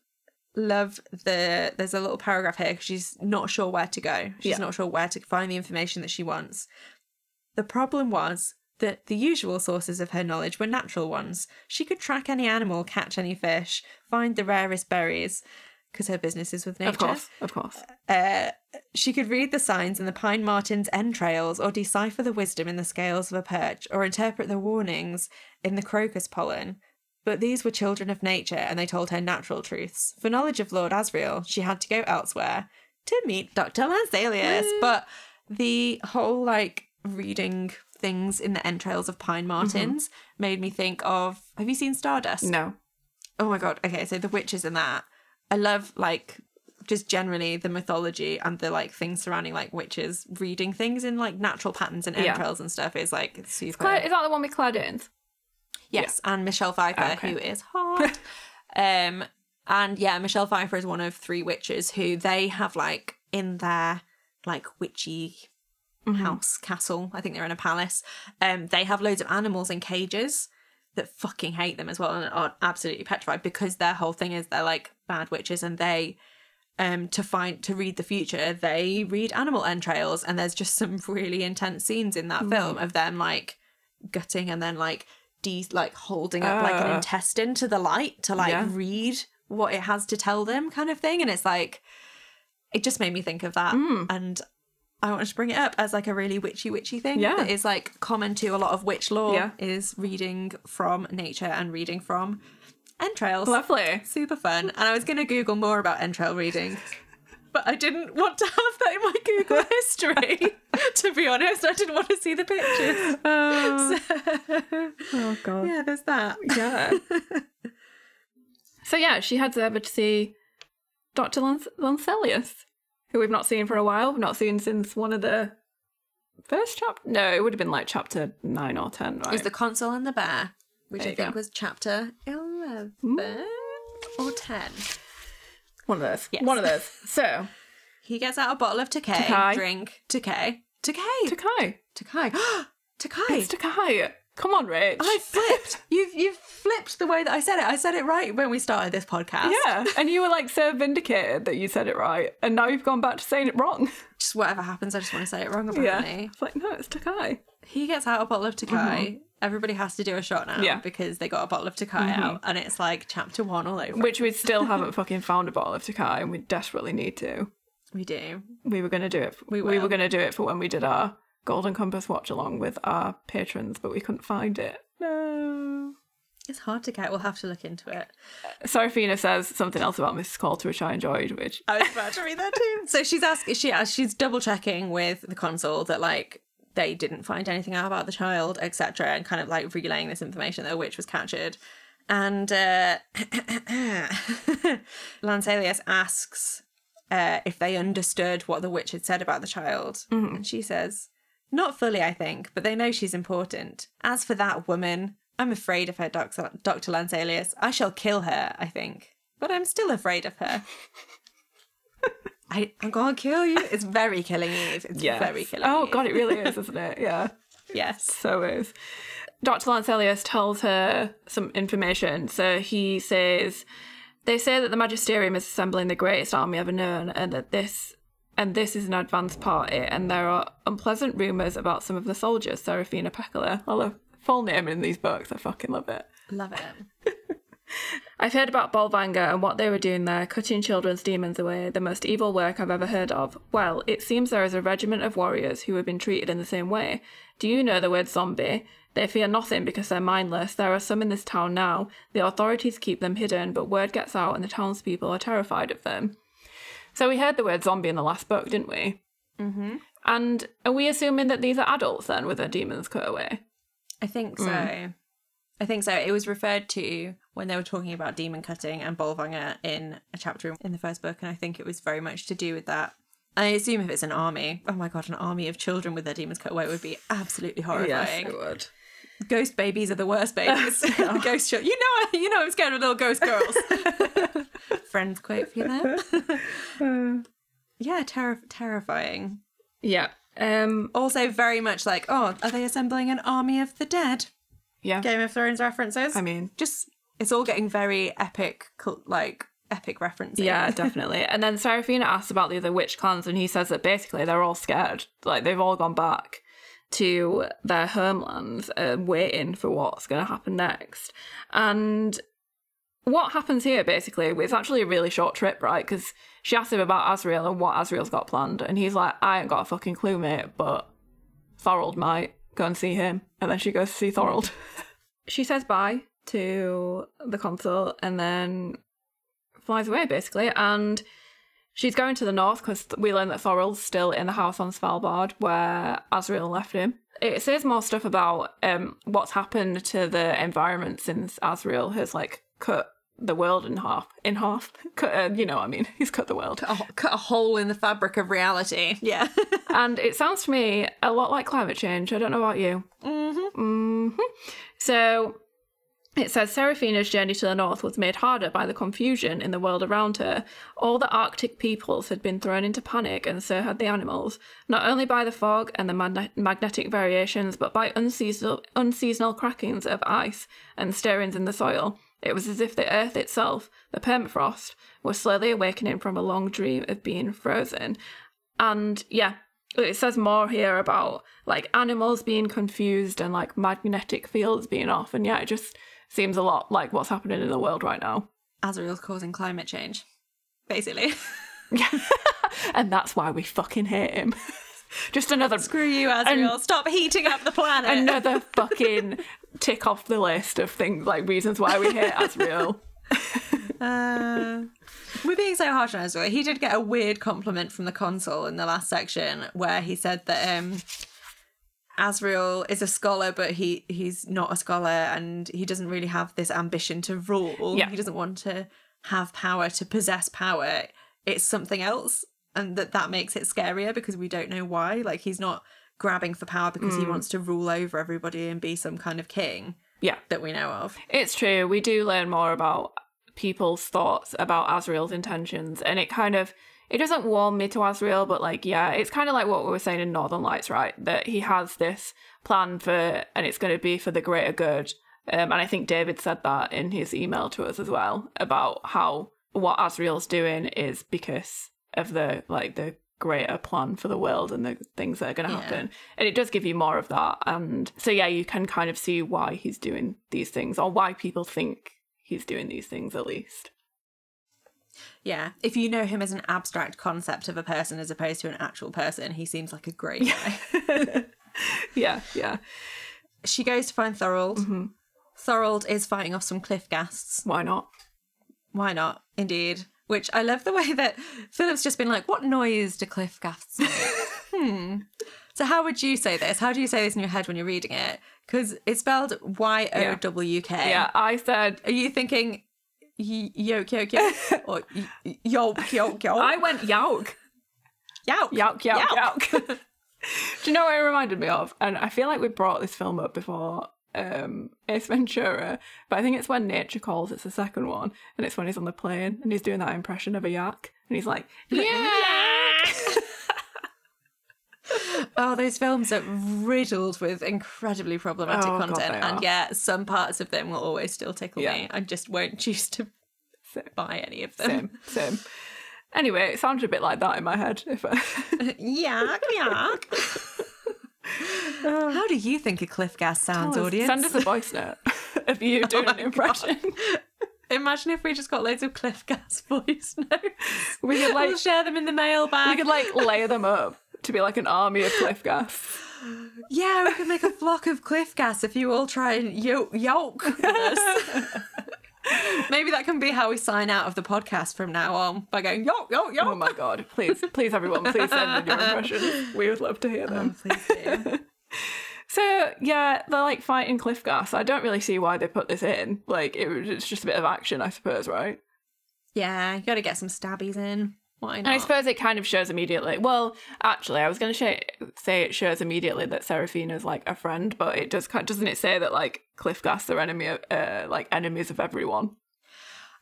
love the there's a little paragraph here because she's not sure where to go. She's yeah. not sure where to find the information that she wants. The problem was that the usual sources of her knowledge were natural ones. She could track any animal, catch any fish, find the rarest berries, because her business is with nature. Of course, of course. Uh, she could read the signs in the pine martin's entrails, or decipher the wisdom in the scales of a perch, or interpret the warnings in the crocus pollen. But these were children of nature, and they told her natural truths. For knowledge of Lord Asriel, she had to go elsewhere to meet Doctor Lanselius. Mm. But the whole, like, reading things in the entrails of pine martins mm-hmm. made me think of... Have you seen Stardust? No. Oh, my God. Okay, so the witches in that. I love, like, just generally the mythology and the, like, things surrounding, like, witches reading things in, like, natural patterns and entrails yeah. and stuff is, like, super... It's Claire, is that the one with Claire Danes? Yes, yeah. and Michelle Pfeiffer, okay. who is hot. um, and yeah, Michelle Pfeiffer is one of three witches who they have like in their like witchy mm-hmm. house, castle. I think they're in a palace. Um, they have loads of animals in cages that fucking hate them as well and are absolutely petrified because their whole thing is they're like bad witches and they um to find to read the future they read animal entrails, and there's just some really intense scenes in that mm-hmm. film of them like gutting and then like. De- like holding up uh, like an intestine to the light to like yeah. read what it has to tell them kind of thing, and it's like it just made me think of that mm. and I wanted to bring it up as like a really witchy witchy thing yeah. that is like common to a lot of witch lore yeah. is reading from nature and reading from entrails. Lovely. Super fun. And I was going to Google more about entrail reading but I didn't want to have that in my Google history, to be honest. I didn't want to see the pictures. Uh, so, oh, God. Yeah, there's that. Yeah. So, yeah, she heads over to see Doctor Lance- Lanselius, who we've not seen for a while. We've not seen since one of the first chapter? No, it would have been like chapter nine or ten, right? It was The Consul and the Bear, which I think go. was chapter eleven mm. or ten. One of those. Yes. One of those. So he gets out a bottle of Tokaj. Tokaj. Drink Tokaj. Tokaj. Tokaj. Tokaj. Tokaj. It's Tokaj. Come on, Rich. I flipped. You've you've flipped the way that I said it. I said it right when we started this podcast. Yeah, and you were like so vindicated that you said it right, and now you've gone back to saying it wrong. Just whatever happens, I just want to say it wrong about yeah. me. It's like, no, it's Tokaj. He gets out a bottle of Tokaj. Mm-hmm. Everybody has to do a shot now yeah. because they got a bottle of Tokaj mm-hmm. out, and it's like chapter one all over. Which we still haven't fucking found a bottle of Tokaj, and we desperately need to. We do. We were going to do it. We, we were going to do it for when we did our Golden Compass watch along with our patrons, but we couldn't find it. No. It's hard to get. We'll have to look into it. Serafina says something else about Missus Coulter, which I enjoyed, which I was about to read that too. So she's asking, she she's double checking with the consul that like they didn't find anything out about the child, et cetera, and kind of like relaying this information that a witch was captured. And uh, Lanselius asks uh, if they understood what the witch had said about the child, mm-hmm. and she says, "Not fully, I think, but they know she's important. As for that woman, I'm afraid of her, Doctor Lanselius. I shall kill her, I think. But I'm still afraid of her." I, I'm going to kill you. It's very Killing Eve. It's yes. very Killing Oh, Eve. God, it really is, isn't it? Yeah. Yes. So is. Doctor Lanselius tells her some information. So he says, "They say that the Magisterium is assembling the greatest army ever known, and that this... And this is an advanced party, and there are unpleasant rumours about some of the soldiers." Serafina Pekkala. I love full name in these books. I fucking love it. Love it. "I've heard about Bolvanger and what they were doing there, cutting children's demons away. The most evil work I've ever heard of. Well, it seems there is a regiment of warriors who have been treated in the same way. Do you know the word zombie? They fear nothing because they're mindless. There are some in this town now. The authorities keep them hidden, but word gets out and the townspeople are terrified of them." So we heard the word zombie in the last book, didn't we? Mm-hmm. And are we assuming that these are adults then with their demons cut away? I think so. Mm. I think so. It was referred to when they were talking about demon cutting and Bolvanger in a chapter in the first book, and I think it was very much to do with that. I assume if it's an army, oh my God, an army of children with their demons cut away would be absolutely horrifying. Yes, it would. Ghost babies are the worst babies. Oh. Ghost children. You know, you know I'm scared of little ghost girls. Friends quote for you there. Yeah, ter- terrifying. Yeah. Um, also very much like, oh, are they assembling an army of the dead? Yeah. Game of Thrones references. I mean. Just, it's all getting very epic, like, epic references. Yeah, definitely. And then Serafina asks about the other witch clans, and he says that basically they're all scared. Like, they've all gone back to their homelands, uh, waiting for what's going to happen next. And what happens here, basically, it's actually a really short trip, right? Because she asks him about Asriel and what Asriel's got planned, and he's like, "I ain't got a fucking clue, mate, but Thorold might. Go and see him." And then she goes to see Thorold. She says bye to the consul and then flies away, basically, and she's going to the north because we learn that Thorold's still in the house on Svalbard where Asriel left him. It says more stuff about um, what's happened to the environment since Asriel has, like, cut the world in half. In half? Cut, uh, you know what I mean. He's cut the world. Cut a, cut a hole in the fabric of reality. Yeah. And it sounds to me a lot like climate change. I don't know about you. Mm-hmm. Mm-hmm. So... it says, "Serafina's journey to the north was made harder by the confusion in the world around her. All the Arctic peoples had been thrown into panic, and so had the animals, not only by the fog and the mag- magnetic variations, but by unseasonal, unseasonal crackings of ice and stirrings in the soil. It was as if the earth itself, the permafrost, was slowly awakening from a long dream of being frozen." And yeah, it says more here about, like, animals being confused and, like, magnetic fields being off. And yeah, it just... seems a lot like what's happening in the world right now. Asriel's causing climate change, basically. And that's why we fucking hate him. Just another... Screw you, Asriel. An- Stop heating up the planet. Another fucking tick off the list of things, like, reasons why we hate Asriel. uh, we're being so harsh on Asriel. He did get a weird compliment from the consul in the last section where he said that... um. Asriel is a scholar, but he, he's not a scholar, and he doesn't really have this ambition to rule. Yeah. He doesn't want to have power, to possess power. It's something else, and that, that makes it scarier because we don't know why. Like, he's not grabbing for power because mm. he wants to rule over everybody and be some kind of king yeah. that we know of. It's true. We do learn more about people's thoughts about Asriel's intentions, and it kind of, it doesn't warm me to Asriel, but like, yeah, it's kind of like what we were saying in Northern Lights, right? That he has this plan for, and it's going to be for the greater good. Um, and I think David said that in his email to us as well, about how what Asriel's doing is because of the, like, the greater plan for the world and the things that are going to yeah. happen. And it does give you more of that. And so, yeah, you can kind of see why he's doing these things, or why people think he's doing these things, at least. Yeah. If you know him as an abstract concept of a person as opposed to an actual person, he seems like a great guy. Yeah, yeah, yeah. She goes to find Thorold. Mm-hmm. Thorold is fighting off some cliff ghasts. Why not? Why not? Indeed. Which I love the way that Philip's just been like, what noise do cliff ghasts make? hmm. So how would you say this? How do you say this in your head when you're reading it? Because it's spelled Y O W K. Yeah, I said... Are you thinking yoke, yoke, yoke? Or yoke, yoke, yoke? I went yoke. Yoke. Yoke, yoke, yoke. Do you know what it reminded me of? And I feel like we brought this film up before... Um, Ace Ventura, but I think it's When Nature Calls. It's the second one, and it's when he's on the plane and he's doing that impression of a yak, and he's like, "Yeah." Oh, those films are riddled with incredibly problematic oh, content, God, and yet some parts of them will always still tickle yeah. me. I just won't choose to same. buy any of them. Same, same. Anyway, it sounded a bit like that in my head. If I... yak, yak. How do you think a cliff gas sounds, us, audience? Send us a voice note of you doing oh an impression. God. Imagine if we just got loads of cliff gas voice notes. We could like we'll share them in the mailbag. We could like layer them up to be like an army of cliff gas. Yeah, we could make a flock of cliff gas if you all try and yo- yoke with us. Maybe that can be how we sign out of the podcast from now on, by going, yo, yo, yo. Oh my God. Please, please, everyone, please send in your impressions. We would love to hear them. Oh, please do. So, yeah, they're like fighting cliff gas. I don't really see why they put this in. Like, it, it's just a bit of action, I suppose, right? Yeah, you got to get some stabbies in. Why not? And I suppose it kind of shows immediately. Well, actually, I was going to say, say it shows immediately that Serafina's like a friend, but it does doesn't it say that like Cliffgas are enemy of, uh, like enemies of everyone?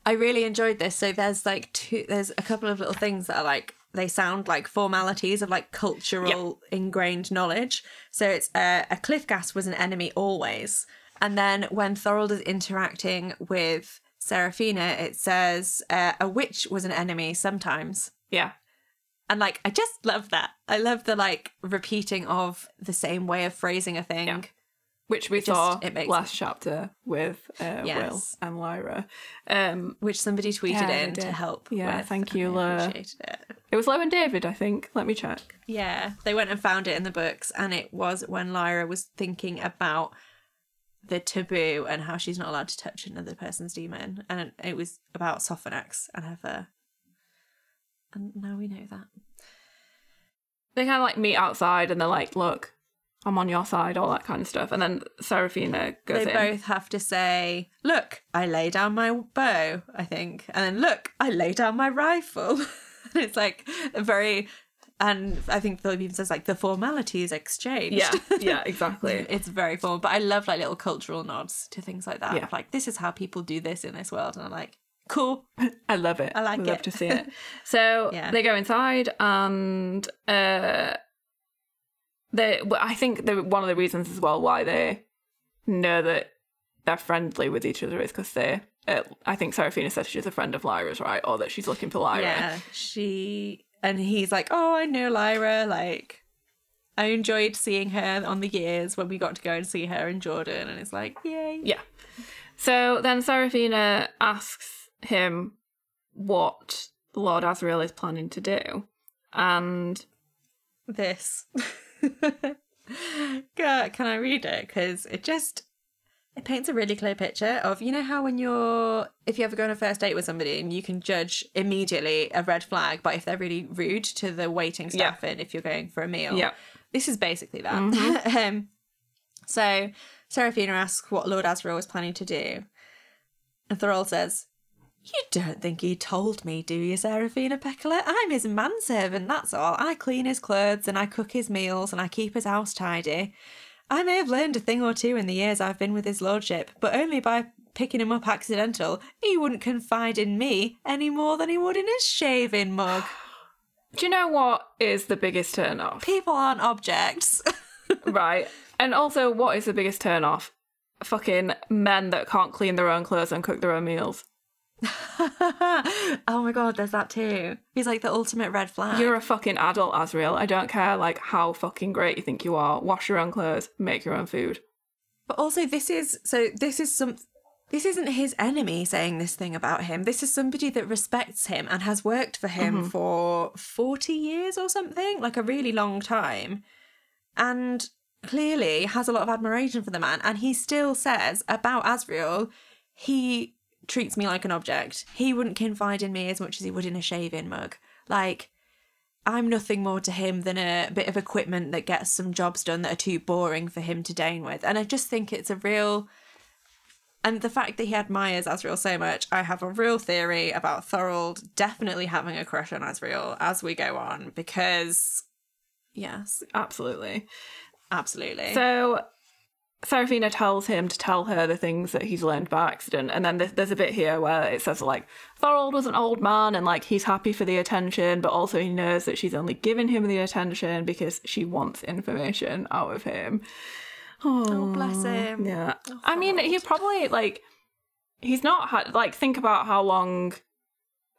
I really enjoyed this. So there's like two. There's a couple of little things that are like they sound like formalities of like cultural yep. ingrained knowledge. So it's uh, a Cliffgas was an enemy always, and then when Thorold is interacting with Serafina, it says uh, a witch was an enemy sometimes. Yeah. And like I just love that. I love the like repeating of the same way of phrasing a thing. Yeah. Which we it saw just, it makes last sense. Chapter with uh, yes. Will and Lyra. Um, Which somebody tweeted yeah, in to help Yeah, with, thank you, Lyra. I appreciated it. It was Lo and David, I think. Let me check. Yeah, they went and found it in the books, and it was when Lyra was thinking about the taboo and how she's not allowed to touch another person's demon, and it was about Sophonax and her fur, and now we know that. They kind of like meet outside and they're like, look, I'm on your side, all that kind of stuff, and then Serafina goes they in. Both have to say, look, I lay down my bow, I think, and then look, I lay down my rifle. And it's like a very And I think Philip even says, like, the formalities exchanged. Yeah, yeah, exactly. It's very formal. But I love, like, little cultural nods to things like that. Yeah. Like, this is how people do this in this world. And I'm like, cool. I love it. I like I it. I love to see it. So yeah. They go inside and uh, they, I think one of the reasons as well why they know that they're friendly with each other is because they... Uh, I think Serafina says she's a friend of Lyra's, right? Or that she's looking for Lyra. Yeah, she... And he's like, oh, I know Lyra. Like, I enjoyed seeing her on the years when we got to go and see her in Jordan. And it's like, yay. Yeah. So then Serafina asks him what Lord Asriel is planning to do. And this. Can I read it? Because it just... It paints a really clear picture of, you know how when you're, if you ever go on a first date with somebody and you can judge immediately a red flag, but if they're really rude to the waiting staff yeah. and if you're going for a meal, yeah. this is basically that. Mm-hmm. um, so Serafina asks what Lord Asriel was planning to do. And Thorold says, You don't think he told me, do you, Serafina Pekkala? I'm his manservant, that's all. I clean his clothes and I cook his meals and I keep his house tidy. I may have learned a thing or two in the years I've been with his lordship, but only by picking him up accidental. He wouldn't confide in me any more than he would in his shaving mug. Do you know what is the biggest turn-off? People aren't objects. Right. And also, what is the biggest turn-off? Fucking men that can't clean their own clothes and cook their own meals. Oh my god, there's that too. He's like the ultimate red flag. You're a fucking adult, Asriel. I don't care like how fucking great you think you are. Wash your own clothes, make your own food. But also, this is so this is some this isn't his enemy saying this thing about him. This is somebody that respects him and has worked for him mm-hmm. for forty years or something, like a really long time, and clearly has a lot of admiration for the man. And he still says about Asriel, he treats me like an object. He wouldn't confide in me as much as he would in a shaving mug. Like, I'm nothing more to him than a bit of equipment that gets some jobs done that are too boring for him to deign with. And I just think it's a real... And the fact that he admires Asriel so much, I have a real theory about Thorold definitely having a crush on Asriel as we go on, because... Yes. Absolutely. Absolutely. So... Serafina tells him to tell her the things that he's learned by accident, and then there's a bit here where it says like Thorold was an old man and like he's happy for the attention, but also he knows that she's only giving him the attention because she wants information out of him. Oh, oh bless him. Yeah. Oh, I mean, he probably like he's not had like think about how long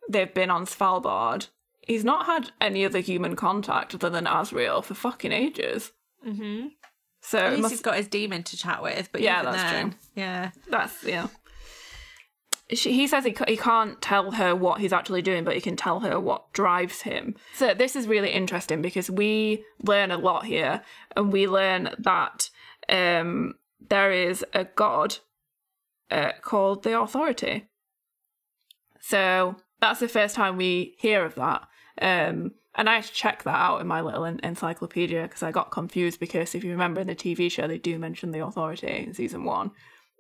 they've been on Svalbard. He's not had any other human contact other than Asriel for fucking ages. Mm-hmm. So at least must... he's got his demon to chat with, but yeah, even that's then, true. Yeah, that's yeah. She, he says he he can't tell her what he's actually doing, but he can tell her what drives him. So this is really interesting because we learn a lot here, and we learn that um, there is a god uh, called the Authority. So that's the first time we hear of that. Um, And I had to check that out in my little en- encyclopedia because I got confused because if you remember in the T V show, they do mention the Authority in season one.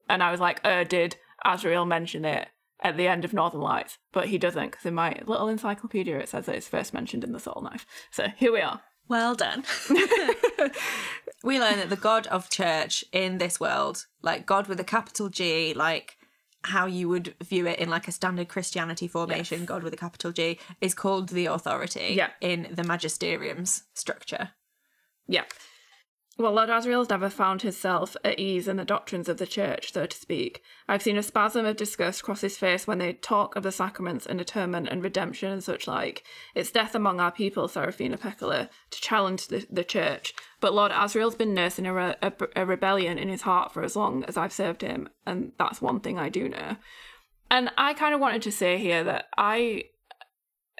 And I was like, oh, did Asriel mention it at the end of Northern Lights? But he doesn't, because in my little encyclopedia, it says that it's first mentioned in The Soul Knife. So here we are. Well done. We learn that the God of church in this world, like God with a capital G, like how you would view it in like a standard Christianity formation, yes. God with a capital G, is called the Authority yeah. in the Magisterium's structure. Yeah. Well, Lord Asriel's never found himself at ease in the doctrines of the church, so to speak. I've seen a spasm of disgust cross his face when they talk of the sacraments and atonement and redemption and such like. It's death among our people, Serafina Pekkala, to challenge the, the church. But Lord Asriel's been nursing a, re- a, a rebellion in his heart for as long as I've served him, and that's one thing I do know. And I kind of wanted to say here that I...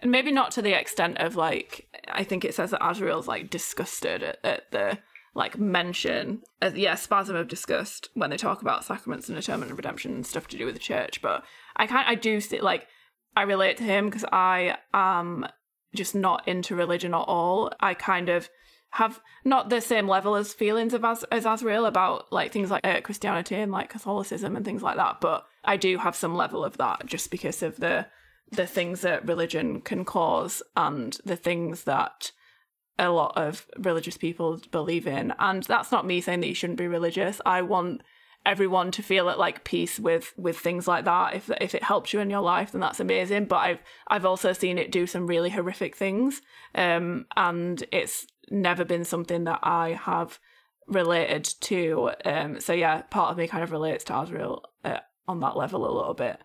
Maybe not to the extent of, like... I think it says that Asriel's, like, disgusted at, at the... like mention, uh, yeah, spasm of disgust when they talk about sacraments and atonement and redemption and stuff to do with the church. But I can't, I do see, like, I relate to him because I am just not into religion at all. I kind of have not the same level as feelings of as, as Asriel about like things like uh, Christianity and like Catholicism and things like that. But I do have some level of that just because of the the things that religion can cause and the things that a lot of religious people believe in. And that's not me saying that you shouldn't be religious. I want everyone to feel at like peace with with things like that. If if it helps you in your life, then that's amazing. But I've I've also seen it do some really horrific things. Um, and it's never been something that I have related to. Um, so yeah, part of me kind of relates to Asriel uh, on that level a little bit.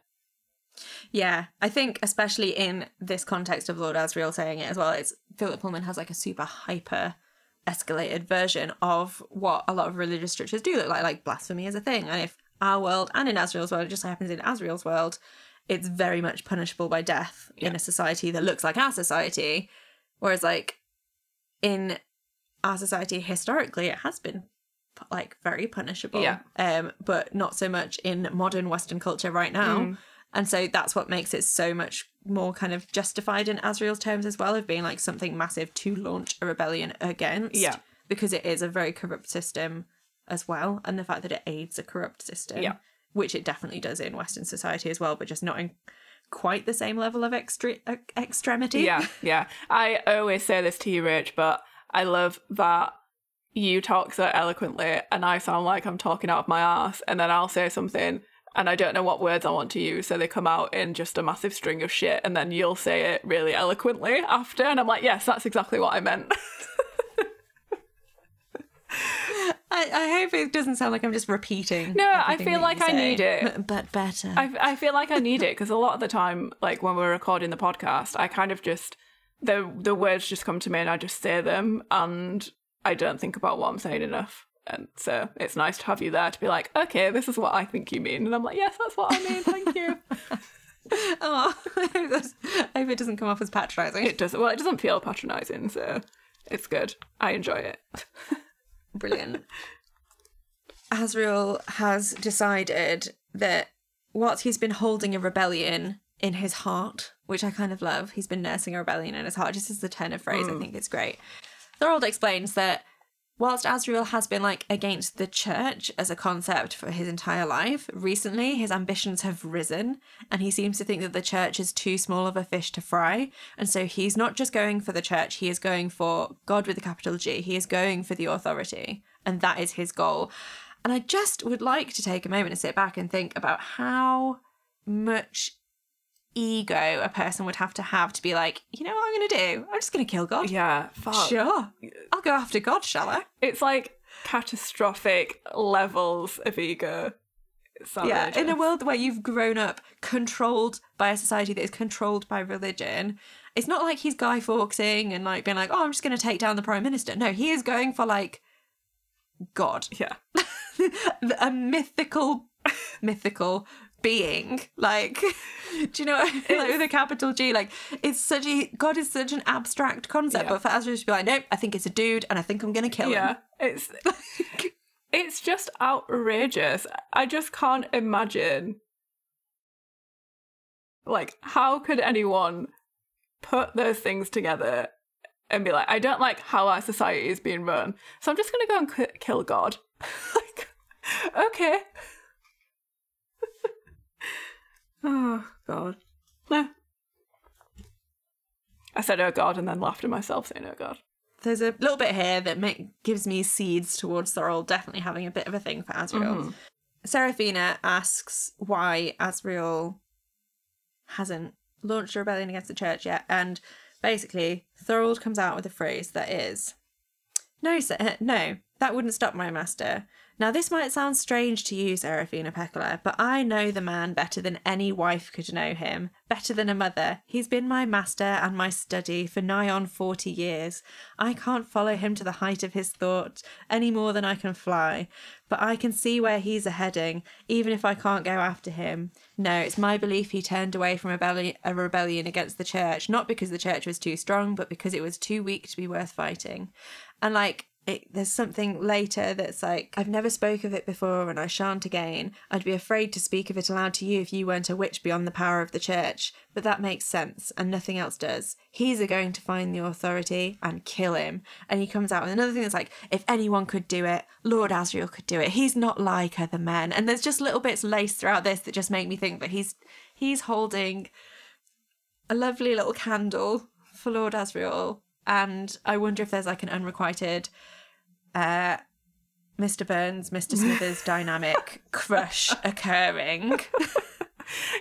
Yeah, I think especially in this context of Lord Asriel saying it as well, it's Philip Pullman has like a super hyper escalated version of what a lot of religious structures do look like, like blasphemy is a thing. And if our world and in Asriel's world, it just happens in Asriel's world, it's very much punishable by death yeah. in a society that looks like our society. Whereas like in our society historically, it has been like very punishable, yeah. um, but not so much in modern Western culture right now. Mm. And so that's what makes it so much more kind of justified in Asriel's terms as well, of being like something massive to launch a rebellion against. Yeah. Because it is a very corrupt system as well. And the fact that it aids a corrupt system, yeah. which it definitely does in Western society as well, but just not in quite the same level of extre- extremity. Yeah, yeah. I always say this to you, Rach, but I love that you talk so eloquently and I sound like I'm talking out of my ass, and then I'll say something and I don't know what words I want to use, so they come out in just a massive string of shit, and then you'll say it really eloquently after, and I'm like, yes, that's exactly what I meant. I, I hope it doesn't sound like I'm just repeating. No, I feel like I need it. But better. I, I feel like I need it because a lot of the time, like when we're recording the podcast, I kind of just, the the words just come to me and I just say them and I don't think about what I'm saying enough. And so it's nice to have you there to be like, okay, this is what I think you mean. And I'm like, yes, that's what I mean. Thank you. Oh, I hope, that's, I hope it doesn't come off as patronising. It doesn't. Well, it doesn't feel patronising, so it's good. I enjoy it. Brilliant. Asriel has decided that what he's been holding a rebellion in his heart, which I kind of love, he's been nursing a rebellion in his heart, just as the turn of phrase, mm. I think it's great. Thorold explains that whilst Asriel has been like against the church as a concept for his entire life, recently his ambitions have risen and he seems to think that the church is too small of a fish to fry. And so he's not just going for the church, he is going for God with a capital G. He is going for the authority, and that is his goal. And I just would like to take a moment and sit back and think about how much ego a person would have to have to be like, you know what I'm gonna do? I'm just gonna kill God. Yeah, fuck. Sure. I'll go after God, shall I? It's like catastrophic levels of ego. Yeah, in a world where you've grown up controlled by a society that is controlled by religion, it's not like he's Guy Fawkesing and like being like, oh, I'm just gonna take down the Prime Minister. No, he is going for like God. Yeah. A mythical, mythical being, like, do you know what I mean? Like with a capital G, like it's such a, God is such an abstract concept, yeah. But for Asriel to be like, nope, I think it's a dude and I think I'm gonna kill yeah. him. Yeah, it's like, it's just outrageous. I just can't imagine, like, how could anyone put those things together and be like, I don't like how our society is being run, so I'm just gonna go and c- kill God. Like, okay. Oh, God. No. I said, oh, God, and then laughed at myself saying, oh, God. There's a little bit here that make, gives me seeds towards Thorold definitely having a bit of a thing for Asriel. Mm-hmm. Serafina asks why Asriel hasn't launched a rebellion against the church yet, and basically Thorold comes out with a phrase that is, no, sir, no, that wouldn't stop my master. Now, this might sound strange to you, Serafina Pekkala, but I know the man better than any wife could know him, better than a mother. He's been my master and my study for nigh on forty years. I can't follow him to the height of his thought any more than I can fly, but I can see where he's a-heading, even if I can't go after him. No, it's my belief he turned away from rebelli- a rebellion against the church, not because the church was too strong, but because it was too weak to be worth fighting. And like, It, there's something later that's like, I've never spoke of it before and I shan't again. I'd be afraid to speak of it aloud to you if you weren't a witch beyond the power of the church. But that makes sense and nothing else does. He's a going to find the authority and kill him. And he comes out with another thing that's like, if anyone could do it, Lord Asriel could do it. He's not like other men. And there's just little bits laced throughout this that just make me think that he's he's holding a lovely little candle for Lord Asriel. And I wonder if there's like an unrequited uh, Mister Burns, Mister Smithers dynamic crush occurring.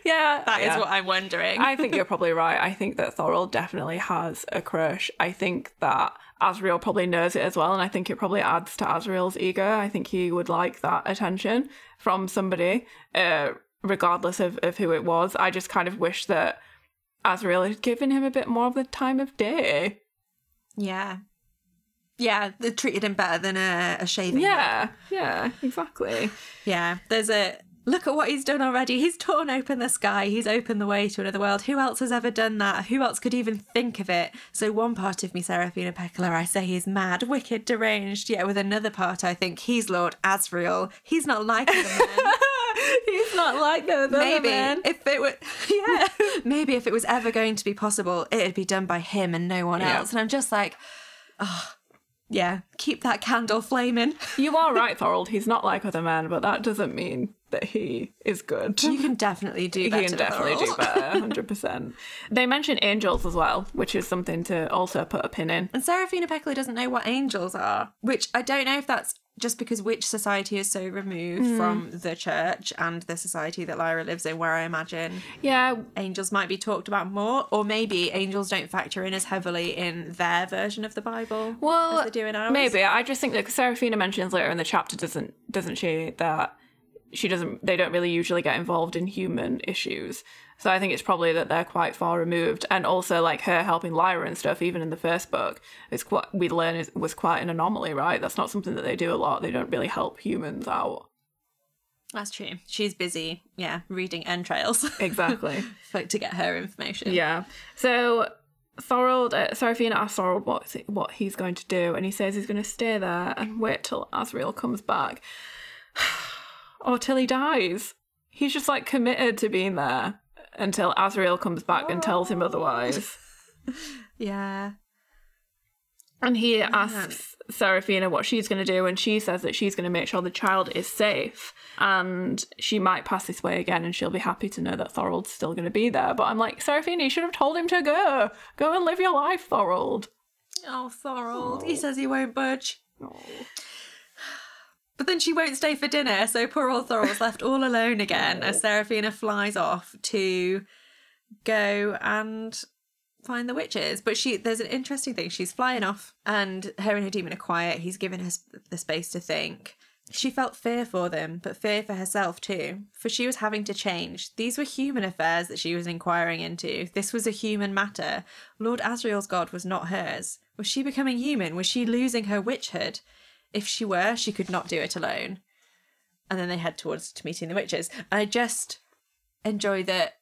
Yeah. That yeah. is what I'm wondering. I think you're probably right. I think that Thorold definitely has a crush. I think that Asriel probably knows it as well. And I think it probably adds to Asriel's ego. I think he would like that attention from somebody, uh, regardless of, of who it was. I just kind of wish that Asriel had given him a bit more of the time of day. Yeah. Yeah, they treated him better than a, a shaving. Yeah, bed. Yeah, exactly. Yeah, there's a, look at what he's done already. He's torn open the sky. He's opened the way to another world. Who else has ever done that? Who else could even think of it? So one part of me, Serafina Pekkala, I say he's mad, wicked, deranged. Yet with another part, I think he's Lord Asriel. He's not like him, man. He's not like the other maybe man. If it were, yeah, maybe if it was ever going to be possible, it'd be done by him and no one yeah. else. And I'm just like, oh, yeah, keep that candle flaming. You are right, Thorold. He's not like other men, but that doesn't mean that he is good. You can definitely do better. You can definitely do better, one hundred percent. They mention angels as well, which is something to also put a pin in. And Serafina Pekkala doesn't know what angels are, which I don't know if that's just because witch society is so removed mm. from the church and the society that Lyra lives in, where I imagine yeah. angels might be talked about more, or maybe angels don't factor in as heavily in their version of the Bible well, as they do in ours. Maybe. I just think that Serafina mentions later in the chapter, doesn't doesn't she, that she doesn't they don't really usually get involved in human issues. So I think it's probably that they're quite far removed. And also, like, her helping Lyra and stuff, even in the first book, is quite, we learn it was quite an anomaly, right? That's not something that they do a lot. They don't really help humans out. That's true. She's busy, yeah, reading entrails. Exactly. Like, to get her information. Yeah. So Thorold, uh, Serafina asks Thorold what, what he's going to do, and he says he's going to stay there and wait till Asriel comes back. Or till he dies. He's just, like, committed to being there until Asriel comes back oh. and tells him otherwise. Yeah. And he yeah. asks Serafina what she's going to do, and she says that she's going to make sure the child is safe, and she might pass this way again and she'll be happy to know that Thorold's still going to be there. But I'm like, Serafina, you should have told him to go. Go and live your life, Thorold. Oh, Thorold. Oh. He says he won't budge. Oh. But then she won't stay for dinner, so poor old Thorold's left all alone again as Serafina flies off to go and find the witches. But she there's an interesting thing. She's flying off, and her and her demon are quiet. He's given her the space to think. She felt fear for them, but fear for herself too, for she was having to change. These were human affairs that she was inquiring into. This was a human matter. Lord Asriel's god was not hers. Was she becoming human? Was she losing her witchhood? If she were, she could not do it alone. And then they head towards to meeting the witches. And I just enjoy that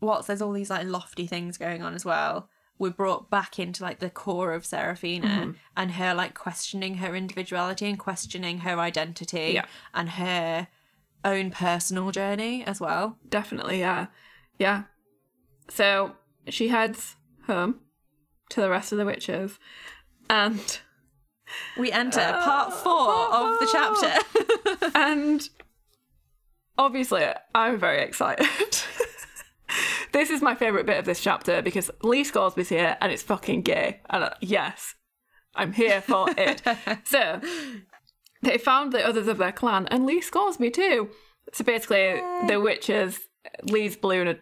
whilst there's all these, like, lofty things going on as well, we're brought back into, like, the core of Serafina mm-hmm. and her, like, questioning her individuality and questioning her identity yeah. and her own personal journey as well. Definitely, yeah. Yeah. So she heads home to the rest of the witches, and we enter uh, part four oh, of the chapter. And obviously, I'm very excited. This is my favourite bit of this chapter because Lee Scoresby's here and it's fucking gay. And I, yes, I'm here for it. So they found the others of their clan and Lee Scoresby too. So basically, the witches, Lee's balloon had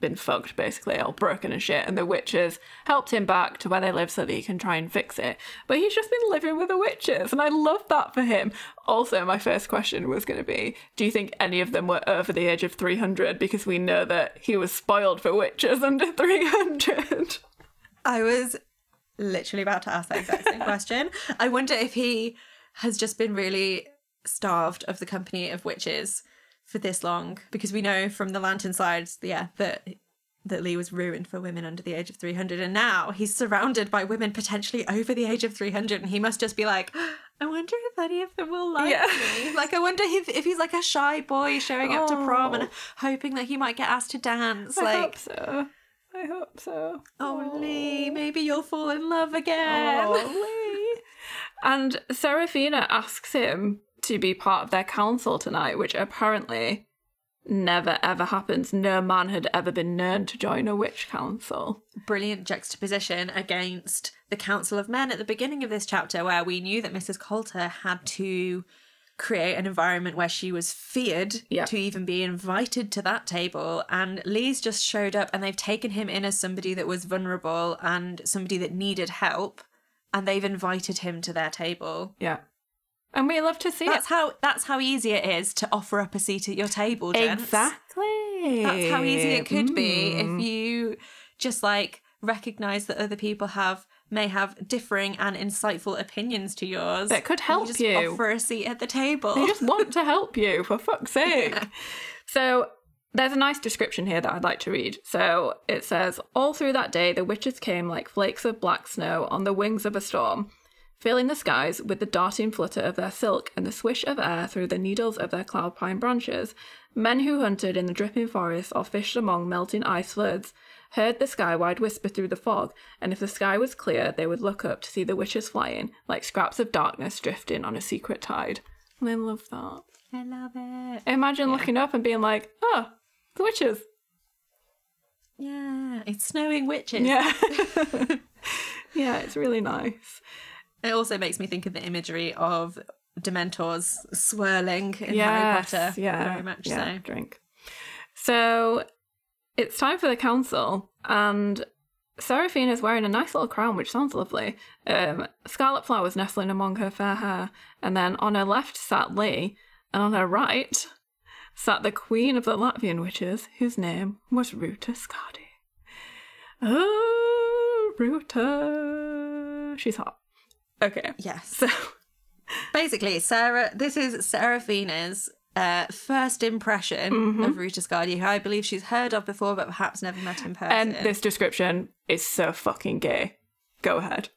been fucked, basically, all broken and shit, and the witches helped him back to where they live so that he can try and fix it. But he's just been living with the witches, and I love that for him. Also, my first question was going to be, do you think any of them were over the age of three hundred? Because we know that he was spoiled for witches under three hundred. I was literally about to ask that exact same question. I wonder if he has just been really starved of the company of witches for this long, because we know from the Lantern Sides, yeah, that that Lee was ruined for women under the age of three hundred, and now he's surrounded by women potentially over the age of three hundred, and he must just be like, I wonder if any of them will like yeah. me. Like, I wonder if, if he's like a shy boy showing oh. up to prom and hoping that he might get asked to dance. I like, hope so. I hope so. Oh, oh, Lee, maybe you'll fall in love again. Oh, Lee. And Serafina asks him to be part of their council tonight, which apparently never ever happens. No man had ever been known to join a witch council. Brilliant juxtaposition against the Council of Men at the beginning of this chapter, where we knew that Missus Coulter had to create an environment where she was feared yeah. to even be invited to that table, and Lee's just showed up, and they've taken him in as somebody that was vulnerable and somebody that needed help, and they've invited him to their table. Yeah. And we love to see that's it. How, that's how easy it is to offer up a seat at your table, gents. Exactly. That's how easy it could mm. be if you just, like, recognise that other people have may have differing and insightful opinions to yours. That could help you. Just you. Offer a seat at the table. They just want to help you, for fuck's sake. Yeah. So there's a nice description here that I'd like to read. So it says, all through that day, the witches came like flakes of black snow on the wings of a storm, filling the skies with the darting flutter of their silk and the swish of air through the needles of their cloud pine branches. Men who hunted in the dripping forests or fished among melting ice floods heard the sky-wide whisper through the fog, and if the sky was clear, they would look up to see the witches flying, like scraps of darkness drifting on a secret tide. I love that. I love it. Imagine yeah. looking up and being like, oh, the witches. Yeah, it's snowing witches. Yeah. Yeah, it's really nice. It also makes me think of the imagery of Dementors swirling in yes, Harry Potter. Yeah, very much yeah, so. Drink. So it's time for the council, and Serafina is wearing a nice little crown, which sounds lovely. Um, scarlet flowers nestling among her fair hair, and then on her left sat Lee, and on her right sat the queen of the Latvian witches, whose name was Ruta Skadi. Oh, Ruta. She's hot. Okay. Yes. So basically, Sarah, this is Serafina's uh, first impression mm-hmm. of Ruta Skadi, who I believe she's heard of before, but perhaps never met in person. And this description is so fucking gay. Go ahead.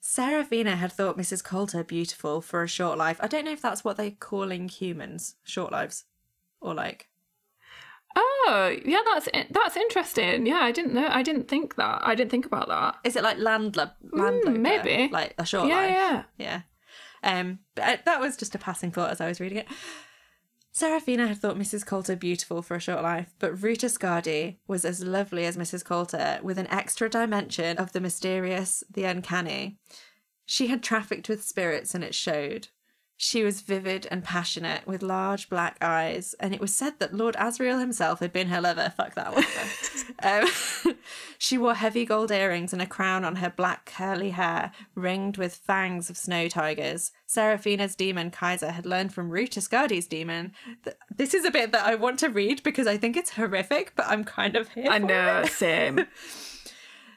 Serafina had thought Missus Coulter beautiful for a short life. I don't know if that's what they're calling humans, short lives, or like. Oh yeah, that's that's interesting. Yeah, I didn't know. I didn't think that. I didn't think about that. Is it like landlo- landlubber? Mm, maybe like a short yeah, life. Yeah, yeah, yeah. Um, but I, that was just a passing thought as I was reading it. Serafina had thought Missus Coulter beautiful for a short life, but Ruta Skadi was as lovely as Missus Coulter, with an extra dimension of the mysterious, the uncanny. She had trafficked with spirits, and it showed. She was vivid and passionate, with large black eyes, and it was said that Lord Asriel himself had been her lover. Fuck that one. um, she wore heavy gold earrings and a crown on her black curly hair, ringed with fangs of snow tigers. Serafina's demon, Kaisa, had learned from Ruta Skadi's demon. Th- this is a bit that I want to read because I think it's horrific, but I'm kind of here I for know, it. Same.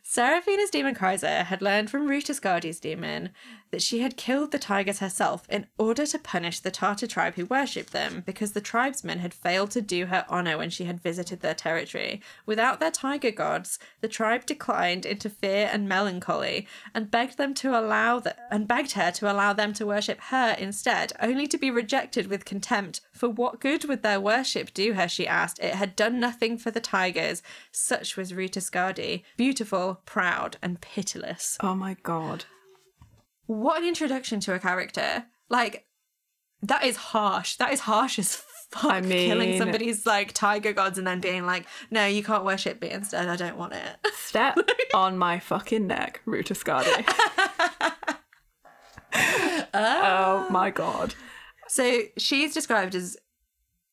Serafina's demon Kaisa had learned from Ruta Skadi's demon that she had killed the tigers herself in order to punish the Tartar tribe who worshipped them, because the tribesmen had failed to do her honour when she had visited their territory. Without their tiger gods, the tribe declined into fear and melancholy, and begged them to allow th- and begged her to allow them to worship her instead, only to be rejected with contempt. For what good would their worship do her, she asked. It had done nothing for the tigers. Such was Ruta Skadi, beautiful, proud, and pitiless. Oh my God. What an introduction to a character. Like, that is harsh. That is harsh as fuck. I mean, killing somebody's, like, tiger gods and then being like, no, you can't worship me instead. I don't want it. Step on my fucking neck, Ruta Skadi. oh. oh my God. So she's described as,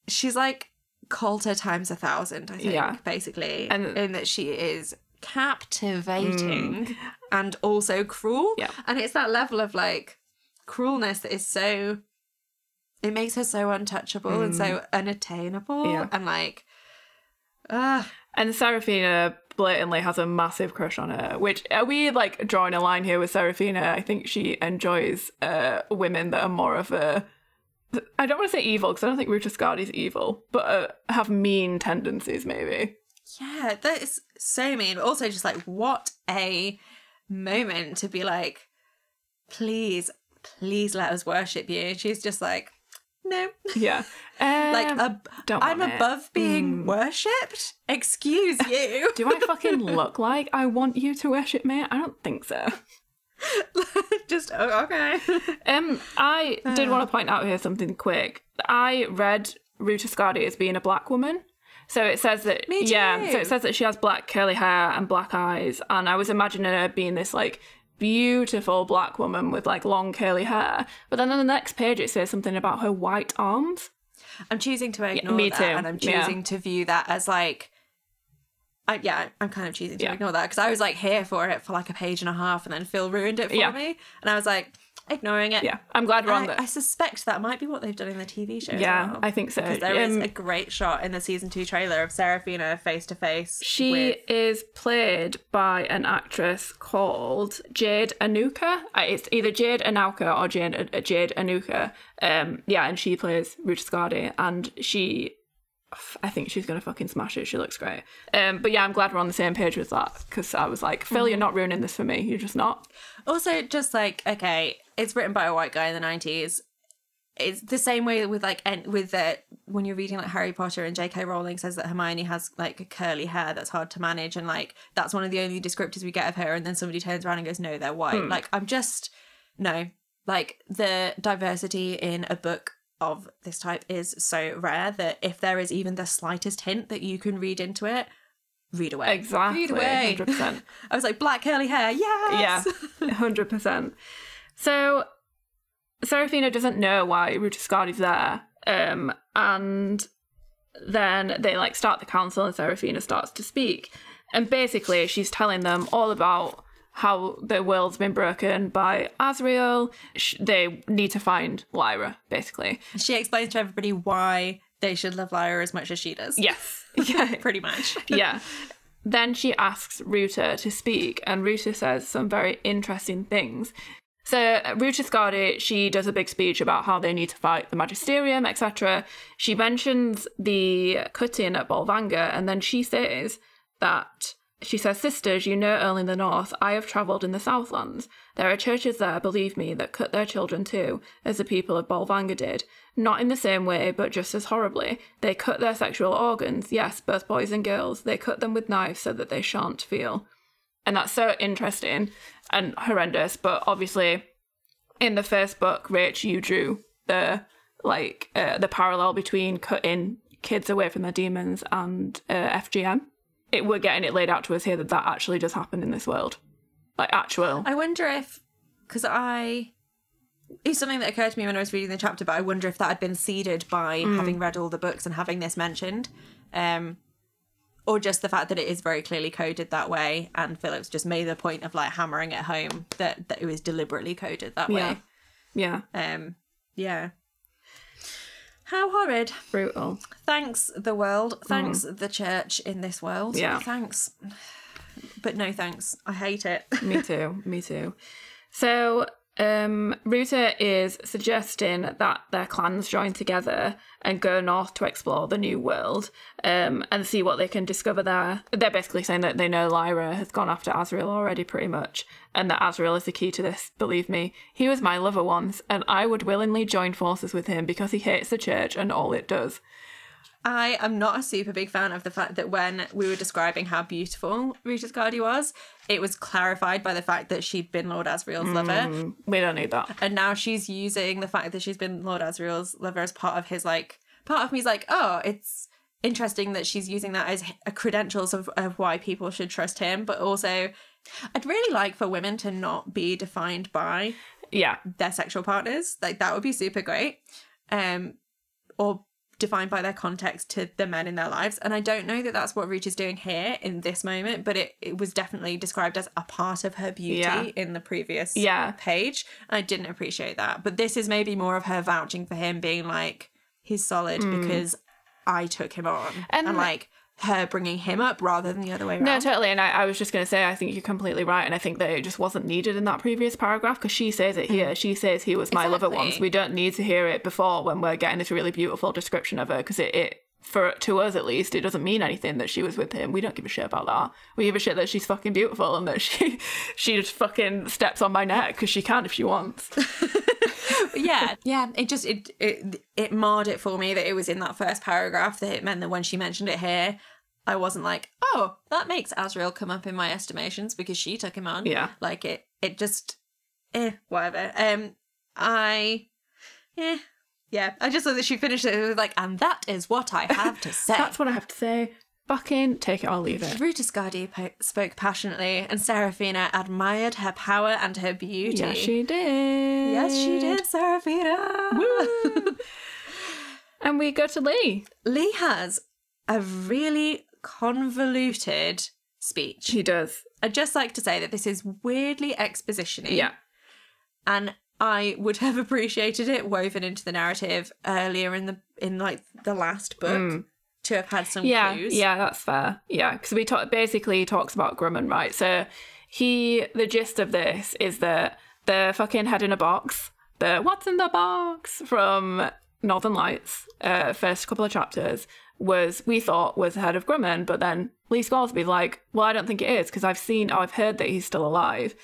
she's like Coulter times a thousand, I think, yeah. basically, and in that she is captivating mm. and also cruel. Yeah. And it's that level of, like, cruelness that is so, it makes her so untouchable mm. and so unattainable. Yeah. And, like, ah. Uh, and Serafina blatantly has a massive crush on her, which, are we, like, drawing a line here with Serafina? I think she enjoys uh, women that are more of a, I don't want to say evil, because I don't think Ruta Skadi's evil, but uh, have mean tendencies, maybe. Yeah, that is so mean. But also just, like, what a moment to be like, please, please let us worship you. And she's just like, no. Yeah. Um, like, ab- don't I'm above it. being mm. worshipped? Excuse you. Do I fucking look like I want you to worship me? I don't think so. Just, oh, okay. um, I uh. did want to point out here something quick. I read Ruta Skadi as being a black woman. So it says that, yeah, so it says that she has black curly hair and black eyes. And I was imagining her being this, like, beautiful black woman with, like, long curly hair. But then on the next page it says something about her white arms. I'm choosing to ignore yeah, me that. Too. And I'm choosing yeah. to view that as, like, I, yeah, I'm kind of choosing to yeah. ignore that. Because I was, like, here for it for, like, a page and a half, and then Phil ruined it for yeah. me. And I was, like, ignoring it. Yeah, I'm glad we're on that. I suspect that might be what they've done in the T V show. Yeah, well. I think so. Because there um, is a great shot in the season two trailer of Serafina face to face. She with... is played by an actress called Jade Anuka. It's either Jade Anuka or Jade, Jade Anuka. Um, yeah, and she plays Ruta Skadi, and she, I think she's gonna fucking smash it. She looks great. Um, but yeah, I'm glad we're on the same page with that, because I was like, Phil, mm-hmm. you're not ruining this for me. You're just not. Also, just like, okay. It's written by a white guy in the nineties. It's the same way with, like, en- with uh, when you're reading, like, Harry Potter, and J K Rowling says that Hermione has, like, curly hair that's hard to manage, and, like, that's one of the only descriptors we get of her, and then somebody turns around and goes, no, they're white. Hmm. Like, I'm just, no, like, the diversity in a book of this type is so rare that if there is even the slightest hint that you can read into it, read away. Exactly. Read away. one hundred percent. I was like, black curly hair, yes! Yeah, one hundred percent. So, Serafina doesn't know why Ruta Skadi's there, um, and then they, like, start the council and Serafina starts to speak. And basically, she's telling them all about how the world's been broken by Asriel. She, they need to find Lyra, basically. She explains to everybody why they should love Lyra as much as she does. Yes. Yeah. Pretty much. Yeah. Then she asks Ruta to speak, and Ruta says some very interesting things. So Ruta Skadi, she does a big speech about how they need to fight the Magisterium, et cetera. She mentions the cutting at Bolvanger, and then she says that, she says, sisters, you know only the north. I have travelled in the Southlands. There are churches there, believe me, that cut their children too, as the people of Bolvanger did. Not in the same way, but just as horribly. They cut their sexual organs, yes, both boys and girls. They cut them with knives so that they shan't feel. And that's so interesting and horrendous. But obviously, in the first book, Rach, you drew the like uh, the parallel between cutting kids away from their demons and uh, F G M. It, we're getting it laid out to us here that that actually does happen in this world. Like, actual. I wonder if, because I, it's something that occurred to me when I was reading the chapter, but I wonder if that had been seeded by mm. having read all the books and having this mentioned. Um, or just the fact that it is very clearly coded that way, and Phillips just made the point of, like, hammering it home that, that it was deliberately coded that yeah. way. Yeah. Um, yeah. How horrid. Brutal. Thanks, the world. Thanks, mm. the church in this world. Yeah. Thanks. But no thanks. I hate it. Me too. Me too. So, um, Ruta is suggesting that their clans join together and go north to explore the new world, um, and see what they can discover there. They're basically saying that they know Lyra has gone after Asriel already, pretty much, and that Asriel is the key to this, believe me. He was my lover once, and I would willingly join forces with him because he hates the church and all it does. I am not a super big fan of the fact that when we were describing how beautiful Ruta Skadi was, it was clarified by the fact that she'd been Lord Asriel's mm, lover. We don't need that. And now she's using the fact that she's been Lord Asriel's lover as part of his, like, part of me's like, oh, it's interesting that she's using that as a credentials of, of why people should trust him. But also, I'd really like for women to not be defined by yeah their sexual partners. Like, that would be super great. Um, or defined by their context to the men in their lives. And I don't know that that's what Ruta is doing here in this moment, but it, it was definitely described as a part of her beauty yeah. in the previous yeah. page. I didn't appreciate that. But this is maybe more of her vouching for him, being like, he's solid mm. because I took him on. And, and like, her bringing him up rather than the other way around. No, totally. And I, I was just going to say, I think you're completely right. And I think that it just wasn't needed in that previous paragraph, because she says it here. Mm. She says he was my exactly. lover once. We don't need to hear it before when we're getting this really beautiful description of her, because it, it, for to us at least, it doesn't mean anything that she was with him. We don't give a shit about that. We give a shit that she's fucking beautiful and that she, she just fucking steps on my neck because she can if she wants. yeah yeah it just it, it it marred it for me that it was in that first paragraph, that it meant that when she mentioned it here, I wasn't like, oh, that makes Asriel come up in my estimations because she took him on. Yeah, like it it just eh whatever. um I yeah yeah I just thought that she finished it, it was like, and that is what I have to say. That's what I have to say. Fucking take it or leave it. Ruta Skadi po- spoke passionately, and Serafina admired her power and her beauty. Yes, she did. Yes, she did, Serafina. Woo! And we go to Lee. Lee has a really convoluted speech. He does. I'd just like to say that this is weirdly exposition-y. Yeah. And I would have appreciated it woven into the narrative earlier in the in like the last book. Mm. To have had some yeah, clues. Yeah, that's fair. Yeah, because we talk, basically he talks about Grumman, right? So he, the gist of this is that the fucking head in a box, the what's in the box from Northern Lights, uh, first couple of chapters, was, we thought was the head of Grumman, but then Lee Scoresby's like, well, I don't think it is, because I've seen, or I've heard that he's still alive.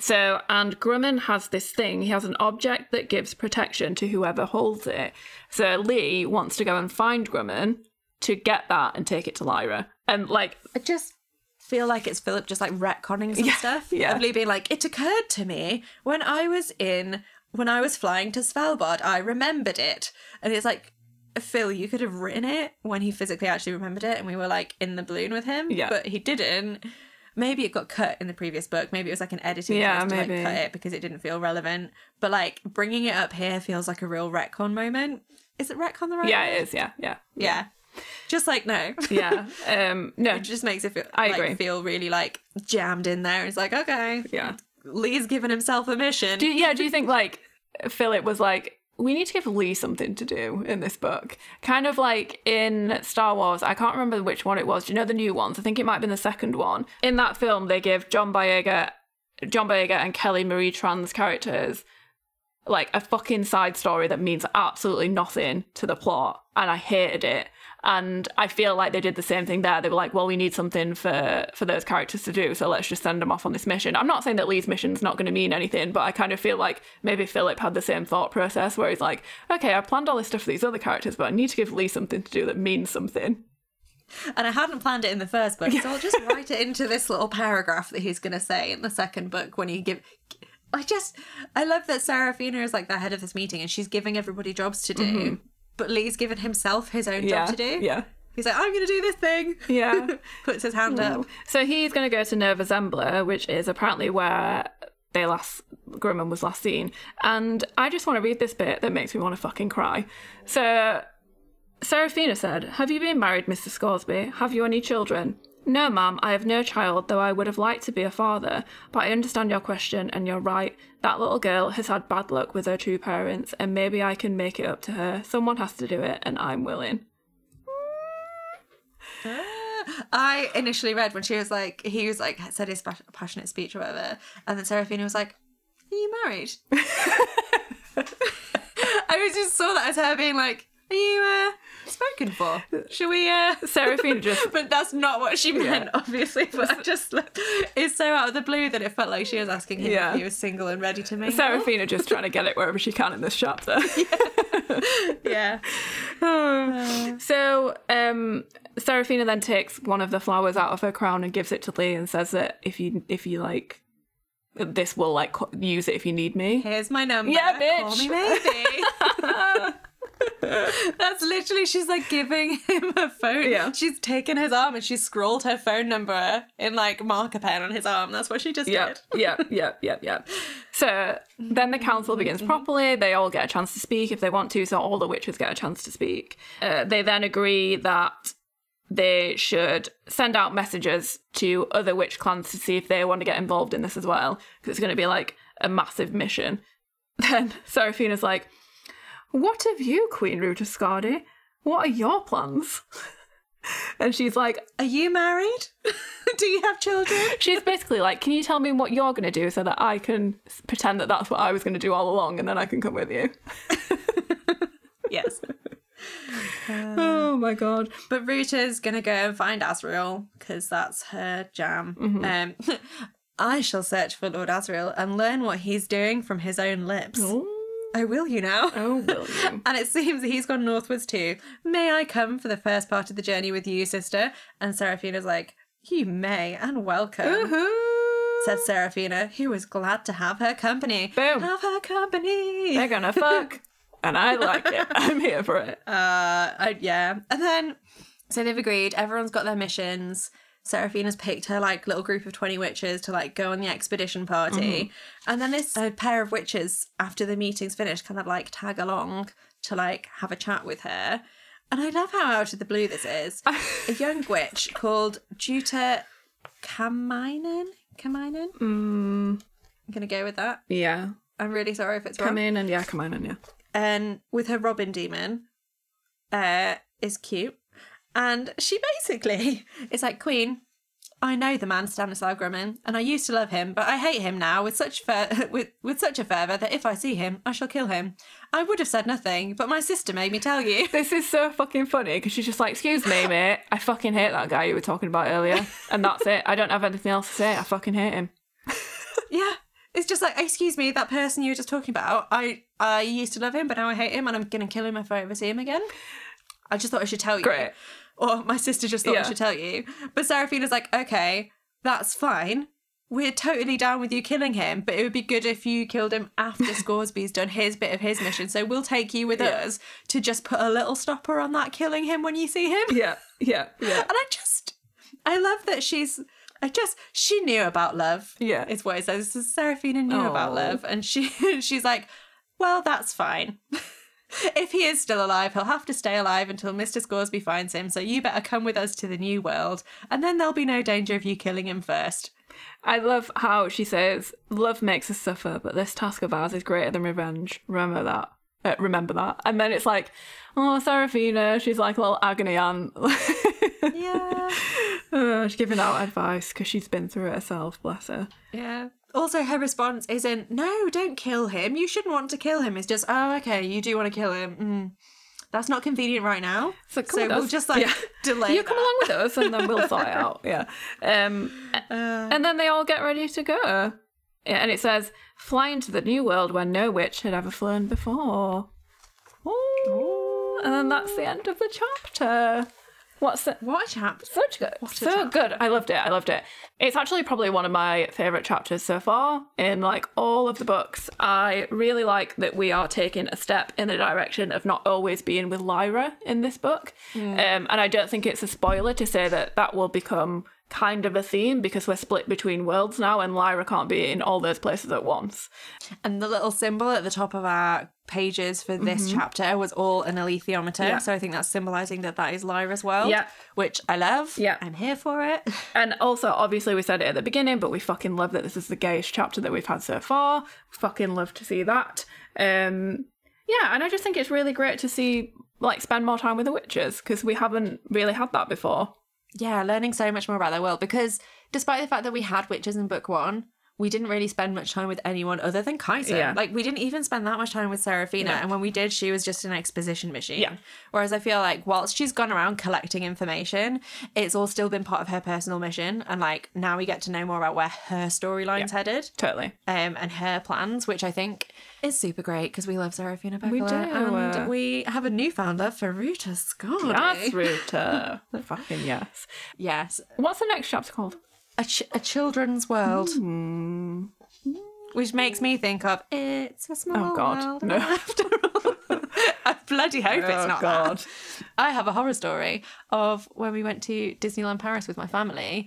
So, and Grumman has this thing, he has an object that gives protection to whoever holds it. So Lee wants to go and find Grumman to get that and take it to Lyra. And like, I just feel like it's Philip just like retconning some yeah, stuff. Yeah. Of Lee being like, it occurred to me when I was in when I was flying to Svalbard, I remembered it. And it's like, Phil, you could have written it when he physically actually remembered it and we were like in the balloon with him, yeah. but he didn't. Maybe it got cut in the previous book. Maybe it was like an editing yeah, choice to maybe. like cut it because it didn't feel relevant. But like bringing it up here feels like a real retcon moment. Is it retcon the right Yeah, way? It is. Yeah, yeah, yeah. Yeah. Just like no. yeah. Um, no. It just makes it feel, I like, agree. feel really like jammed in there. It's like, okay. Yeah. Lee's given himself a mission. Do, yeah. Do you think like Philip was like, we need to give Lee something to do in this book? Kind of like in Star Wars, I can't remember which one it was. Do you know the new ones? I think it might have been the second one. In that film, they give John Boyega, John Boyega and Kelly Marie Tran's characters like a fucking side story that means absolutely nothing to the plot. And I hated it. And I feel like they did the same thing there. They were like, well, we need something for, for those characters to do, so let's just send them off on this mission. I'm not saying that Lee's mission's not going to mean anything, but I kind of feel like maybe Philip had the same thought process where he's like, okay, I planned all this stuff for these other characters, but I need to give Lee something to do that means something. And I hadn't planned it in the first book, so I'll just write it into this little paragraph that he's going to say in the second book when he give... I just... I love that Serafina is like the head of this meeting and she's giving everybody jobs to do. Mm-hmm. But Lee's given himself his own yeah, job to do. Yeah. He's like, I'm going to do this thing. Yeah. Puts his hand yeah. up. So he's going to go to Nova Zembla, which is apparently where they last, Grumman was last seen. And I just want to read this bit that makes me want to fucking cry. So Serafina said, have you been married, Mister Scoresby? Have you any children? No, ma'am, I have no child, though I would have liked to be a father. But I understand your question, and you're right. That little girl has had bad luck with her two parents, and maybe I can make it up to her. Someone has to do it, and I'm willing. I initially read when she was like, he was like, said his passionate speech or whatever, and then Serafina was like, are you married? I just saw that as her being like, are you uh, spoken for? Should we... Uh... Serafina just... But that's not what she meant, yeah. obviously. But I just... It's so out of the blue that it felt like she was asking him yeah. if he was single and ready to mingle. Serafina just trying to get it wherever she can in this chapter. Yeah. yeah. Uh... So um, Serafina then takes one of the flowers out of her crown and gives it to Lee and says that if you, if you like... This will, like, use it if you need me. Here's my number. Yeah, bitch. Call me maybe. That's literally, she's like giving him a phone. Yeah. She's taken his arm and she's scrawled her phone number in like marker pen on his arm. That's what she just yep, did. Yeah, yeah, yeah, yeah. So then the council begins properly. They all get a chance to speak if they want to. So all the witches get a chance to speak. Uh, they then agree that they should send out messages to other witch clans to see if they want to get involved in this as well, because it's going to be like a massive mission. Then Serafina's like, what of you, Queen Ruta Skadi? What are your plans? And she's like, are you married? Do you have children? She's basically like, can you tell me what you're going to do so that I can pretend that that's what I was going to do all along and then I can come with you? Yes. Um, oh my god. But Ruta's going to go and find Asriel because that's her jam. Mm-hmm. Um, I shall search for Lord Asriel and learn what he's doing from his own lips. Ooh. I will you now. Oh, will you. And it seems that he's gone northwards too. May I come for the first part of the journey with you, sister? And Serafina's like, you may and welcome. Woohoo! Said Serafina, who was glad to have her company. Boom. Have her company. They're gonna fuck. And I like it. I'm here for it. Uh, I, yeah. And then, so they've agreed. Everyone's got their missions. Serafina's picked her like little group of twenty witches to like go on the expedition party. Mm-hmm. And then this uh, pair of witches, after the meeting's finished, kind of like tag along to like have a chat with her. And I love how out of the blue this is. A young witch called Jutta Kaminen? Kaminen? Mm. I'm going to go with that. Yeah. I'm really sorry if it's wrong. Kaminen, yeah, Kaminen, yeah. And with her robin demon uh, is cute. And she basically is like, Queen, I know the man Stanislav Grumman, and I used to love him, but I hate him now with such fer- with, with such a fervour that if I see him, I shall kill him. I would have said nothing, but my sister made me tell you. This is so fucking funny, because she's just like, excuse me, mate, I fucking hate that guy you were talking about earlier, and that's it. I don't have anything else to say. I fucking hate him. Yeah. It's just like, excuse me, that person you were just talking about, I, I used to love him, but now I hate him, and I'm going to kill him if I ever see him again. I just thought I should tell you. Great. Or my sister just thought yeah. I should tell you. But Serafina's like, okay, that's fine. we're totally down with you killing him, but it would be good if you killed him after Scoresby's done his bit of his mission. So we'll take you with yeah. us to just put a little stopper on that killing him when you see him. Yeah, yeah, yeah. And I just, I love that she's, I just, she knew about love. Yeah. It's what it says. Serafina knew Aww. about love. And she she's like, well, that's fine. If he is still alive, he'll have to stay alive until Mister Scoresby finds him. So you better come with us to the new world. And then there'll be no danger of you killing him first. I love how she says, love makes us suffer, but this task of ours is greater than revenge. Remember that. Uh, remember that. And then it's like, oh, Serafina, she's like a little agony aunt. Yeah. Uh, she's giving out advice because she's been through it herself, bless her. Yeah. Also, her response isn't, no, don't kill him. You shouldn't want to kill him. It's just, oh, okay, you do want to kill him. Mm. That's not convenient right now. So, come so we'll us. just like yeah. delay. You that. come along with us and then we'll sort it out. Yeah. Um, uh, and then they all get ready to go. Yeah, and it says, fly into the new world where no witch had ever flown before. Ooh. And then that's the end of the chapter. What's the... What a chapter. Such good. What a so chapter. good. I loved it. I loved it. It's actually probably one of my favourite chapters so far in like all of the books. I really like that we are taking a step in the direction of not always being with Lyra in this book. Mm. Um, and I don't think it's a spoiler to say that that will become kind of a theme because we're split between worlds now and Lyra can't be in all those places at once. And the little symbol at the top of our pages for this mm-hmm. chapter was all an alethiometer, yeah. so I think that's symbolising that that is Lyra's world, yeah. which I love. Yeah. I'm here for it. And also, obviously, we said it at the beginning, but we fucking love that this is the gayest chapter that we've had so far. Fucking love to see that. Um, yeah, and I just think it's really great to see, like, spend more time with the witches because we haven't really had that before. Yeah, learning so much more about their world because despite the fact that we had witches in book one, we didn't really spend much time with anyone other than Kaisa. Yeah. Like, we didn't even spend that much time with Serafina. No. And when we did, she was just an exposition machine. Yeah. Whereas I feel like whilst she's gone around collecting information, it's all still been part of her personal mission. And, like, now we get to know more about where her storyline's yeah, headed. Totally. Um, and her plans, which I think is super great because we love Serafina Pekkala. We do. And we have a newfound love for Ruta Skadi. Yes, Ruta. Fucking yes. Yes. What's the next chapter called? A, ch- a children's world, mm. which makes me think of It's a Small oh God, World. No. After all. I bloody hope oh it's not God. that. I have a horror story of when we went to Disneyland Paris with my family.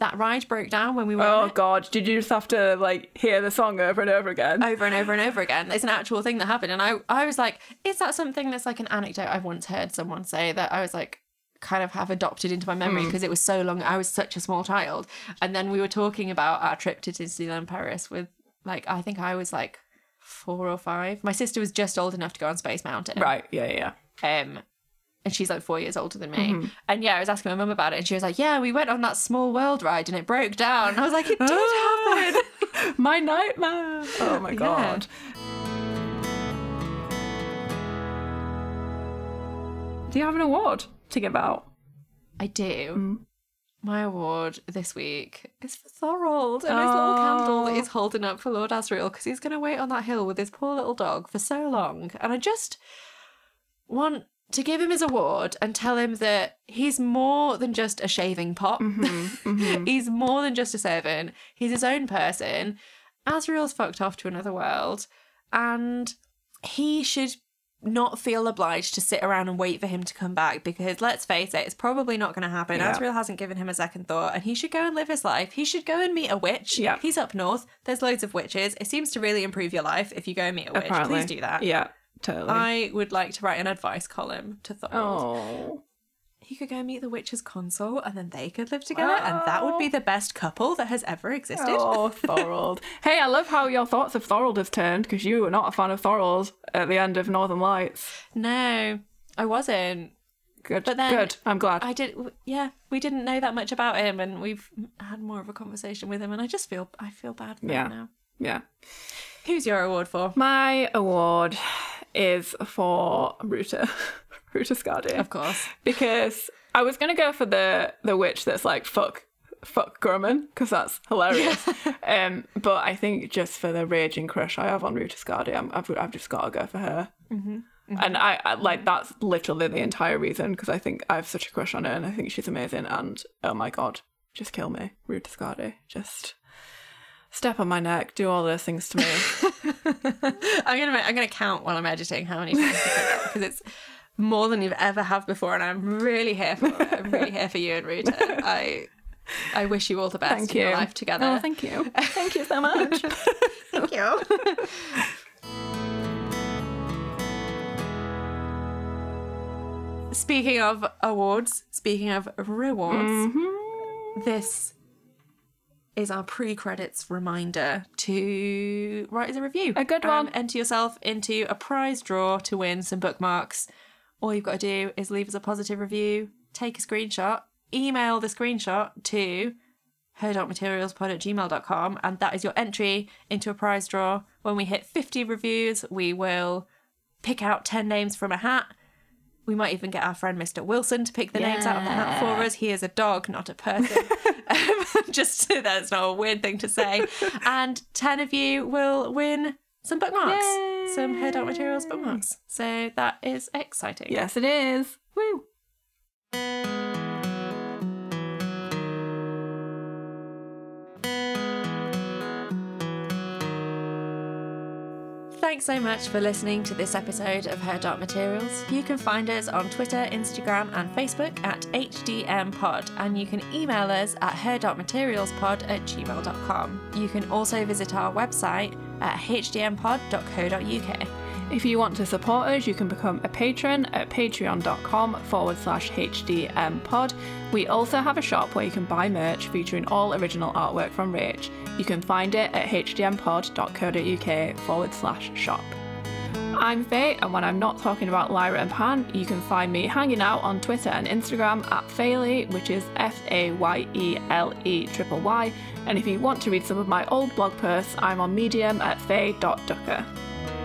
That ride broke down when we were Oh, God. Did you just have to, like, hear the song over and over again? Over and over and over again. It's an actual thing that happened. And I, I was like, is that something that's, like, an anecdote I've once heard someone say that I was like, kind of have adopted into my memory because mm. it was so long. I was such a small child. And then we were talking about our trip to Disneyland Paris with, like, I think I was like four or five. My sister was just old enough to go on Space Mountain. Right. Yeah. Yeah. Um, and she's like four years older than me. Mm-hmm. And yeah, I was asking my mum about it and she was like, yeah, we went on that Small World ride and it broke down. And I was like, it did oh, happen. My nightmare. Oh my God. Yeah. Do you have an award to give out? I do. Mm. My award this week is for Thorold and oh. his little candle that he's holding up for Lord Asriel because he's going to wait on that hill with his poor little dog for so long. And I just want to give him his award and tell him that he's more than just a shaving pot. Mm-hmm, mm-hmm. He's more than just a servant. He's his own person. Asriel's fucked off to another world and he should not feel obliged to sit around and wait for him to come back because let's face it, it's probably not going to happen. Yeah. Asriel hasn't given him a second thought and he should go and live his life. He should go and meet a witch. Yeah. He's up north. There's loads of witches. It seems to really improve your life if you go and meet a witch. Apparently. Please do that. Yeah, totally. I would like to write an advice column to Thorold. He could go and meet the witch's consort and then they could live together oh. and that would be the best couple that has ever existed. Oh, Thorold. Hey, I love how your thoughts of Thorold have turned because you were not a fan of Thorold at the end of Northern Lights. No, I wasn't. Good, but then good. I'm glad. I did. Yeah, we didn't know that much about him and we've had more of a conversation with him and I just feel, I feel bad for yeah. him now. Yeah. Who's your award for? My award is for Ruta. Ruta Skadi. Of course. Because I was going to go for the, the witch that's like, fuck, fuck Grumman, because that's hilarious. Yeah. Um, but I think just for the raging crush I have on Ruta Skadi, I'm, I've, I've just got to go for her. Mm-hmm. Mm-hmm. And I, I like, that's literally the entire reason, because I think I have such a crush on her and I think she's amazing. And oh my God, just kill me, Ruta Skadi. Just step on my neck, do all those things to me. I'm gonna I'm gonna count while I'm editing how many times because it's more than you've ever have before, and I'm really here for it. I'm really here for you and Ruta. I I wish you all the best thank in you. Your life together. Oh, thank you. Thank you so much. Thank you. Speaking of awards, speaking of rewards, mm-hmm. this is our pre-credits reminder to write us a review. A good one. Um, enter yourself into a prize draw to win some bookmarks. All you've got to do is leave us a positive review, take a screenshot, email the screenshot to her dot materials pod at gmail dot com, and that is your entry into a prize draw. When we hit fifty reviews, we will pick out ten names from a hat. We might even get our friend Mister Wilson to pick the yeah. names out of the hat for us. He is a dog, not a person. um, just so that's not a weird thing to say. And ten of you will win some bookmarks. Yay. Some Hair Dark Materials bookmarks. So that is exciting. Yes, it is. Woo! Thanks so much for listening to this episode of Her Dark Materials. You can find us on Twitter, Instagram and Facebook at H D M Pod, and you can email us at her dot materials pod at gmail dot com. You can also visit our website at h d m pod dot co dot u k. If you want to support us, you can become a patron at patreon dot com forward slash H D M pod. We also have a shop where you can buy merch featuring all original artwork from Rach. You can find it at h d m pod dot co dot u k forward slash shop. I'm Faye, and when I'm not talking about Lyra and Pan, you can find me hanging out on Twitter and Instagram at Fayley, which is F A Y E L E Y Y. And if you want to read some of my old blog posts, I'm on Medium at faye dot ducker.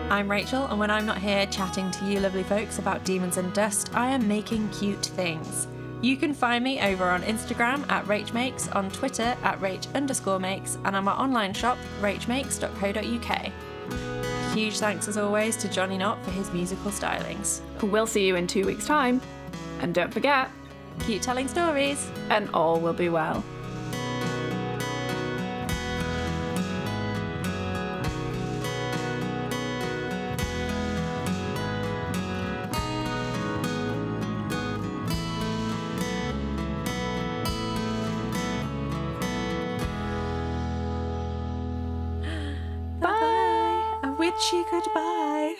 I'm Rachel, and when I'm not here chatting to you lovely folks about Demons and Dust, I am making cute things. You can find me over on Instagram at RachMakes, on Twitter at Rach underscore makes, and on my online shop, rach makes dot co dot u k. Huge thanks as always to Johnny Knott for his musical stylings. We'll see you in two weeks' time. And don't forget, keep telling stories, and all will be well. Goodbye.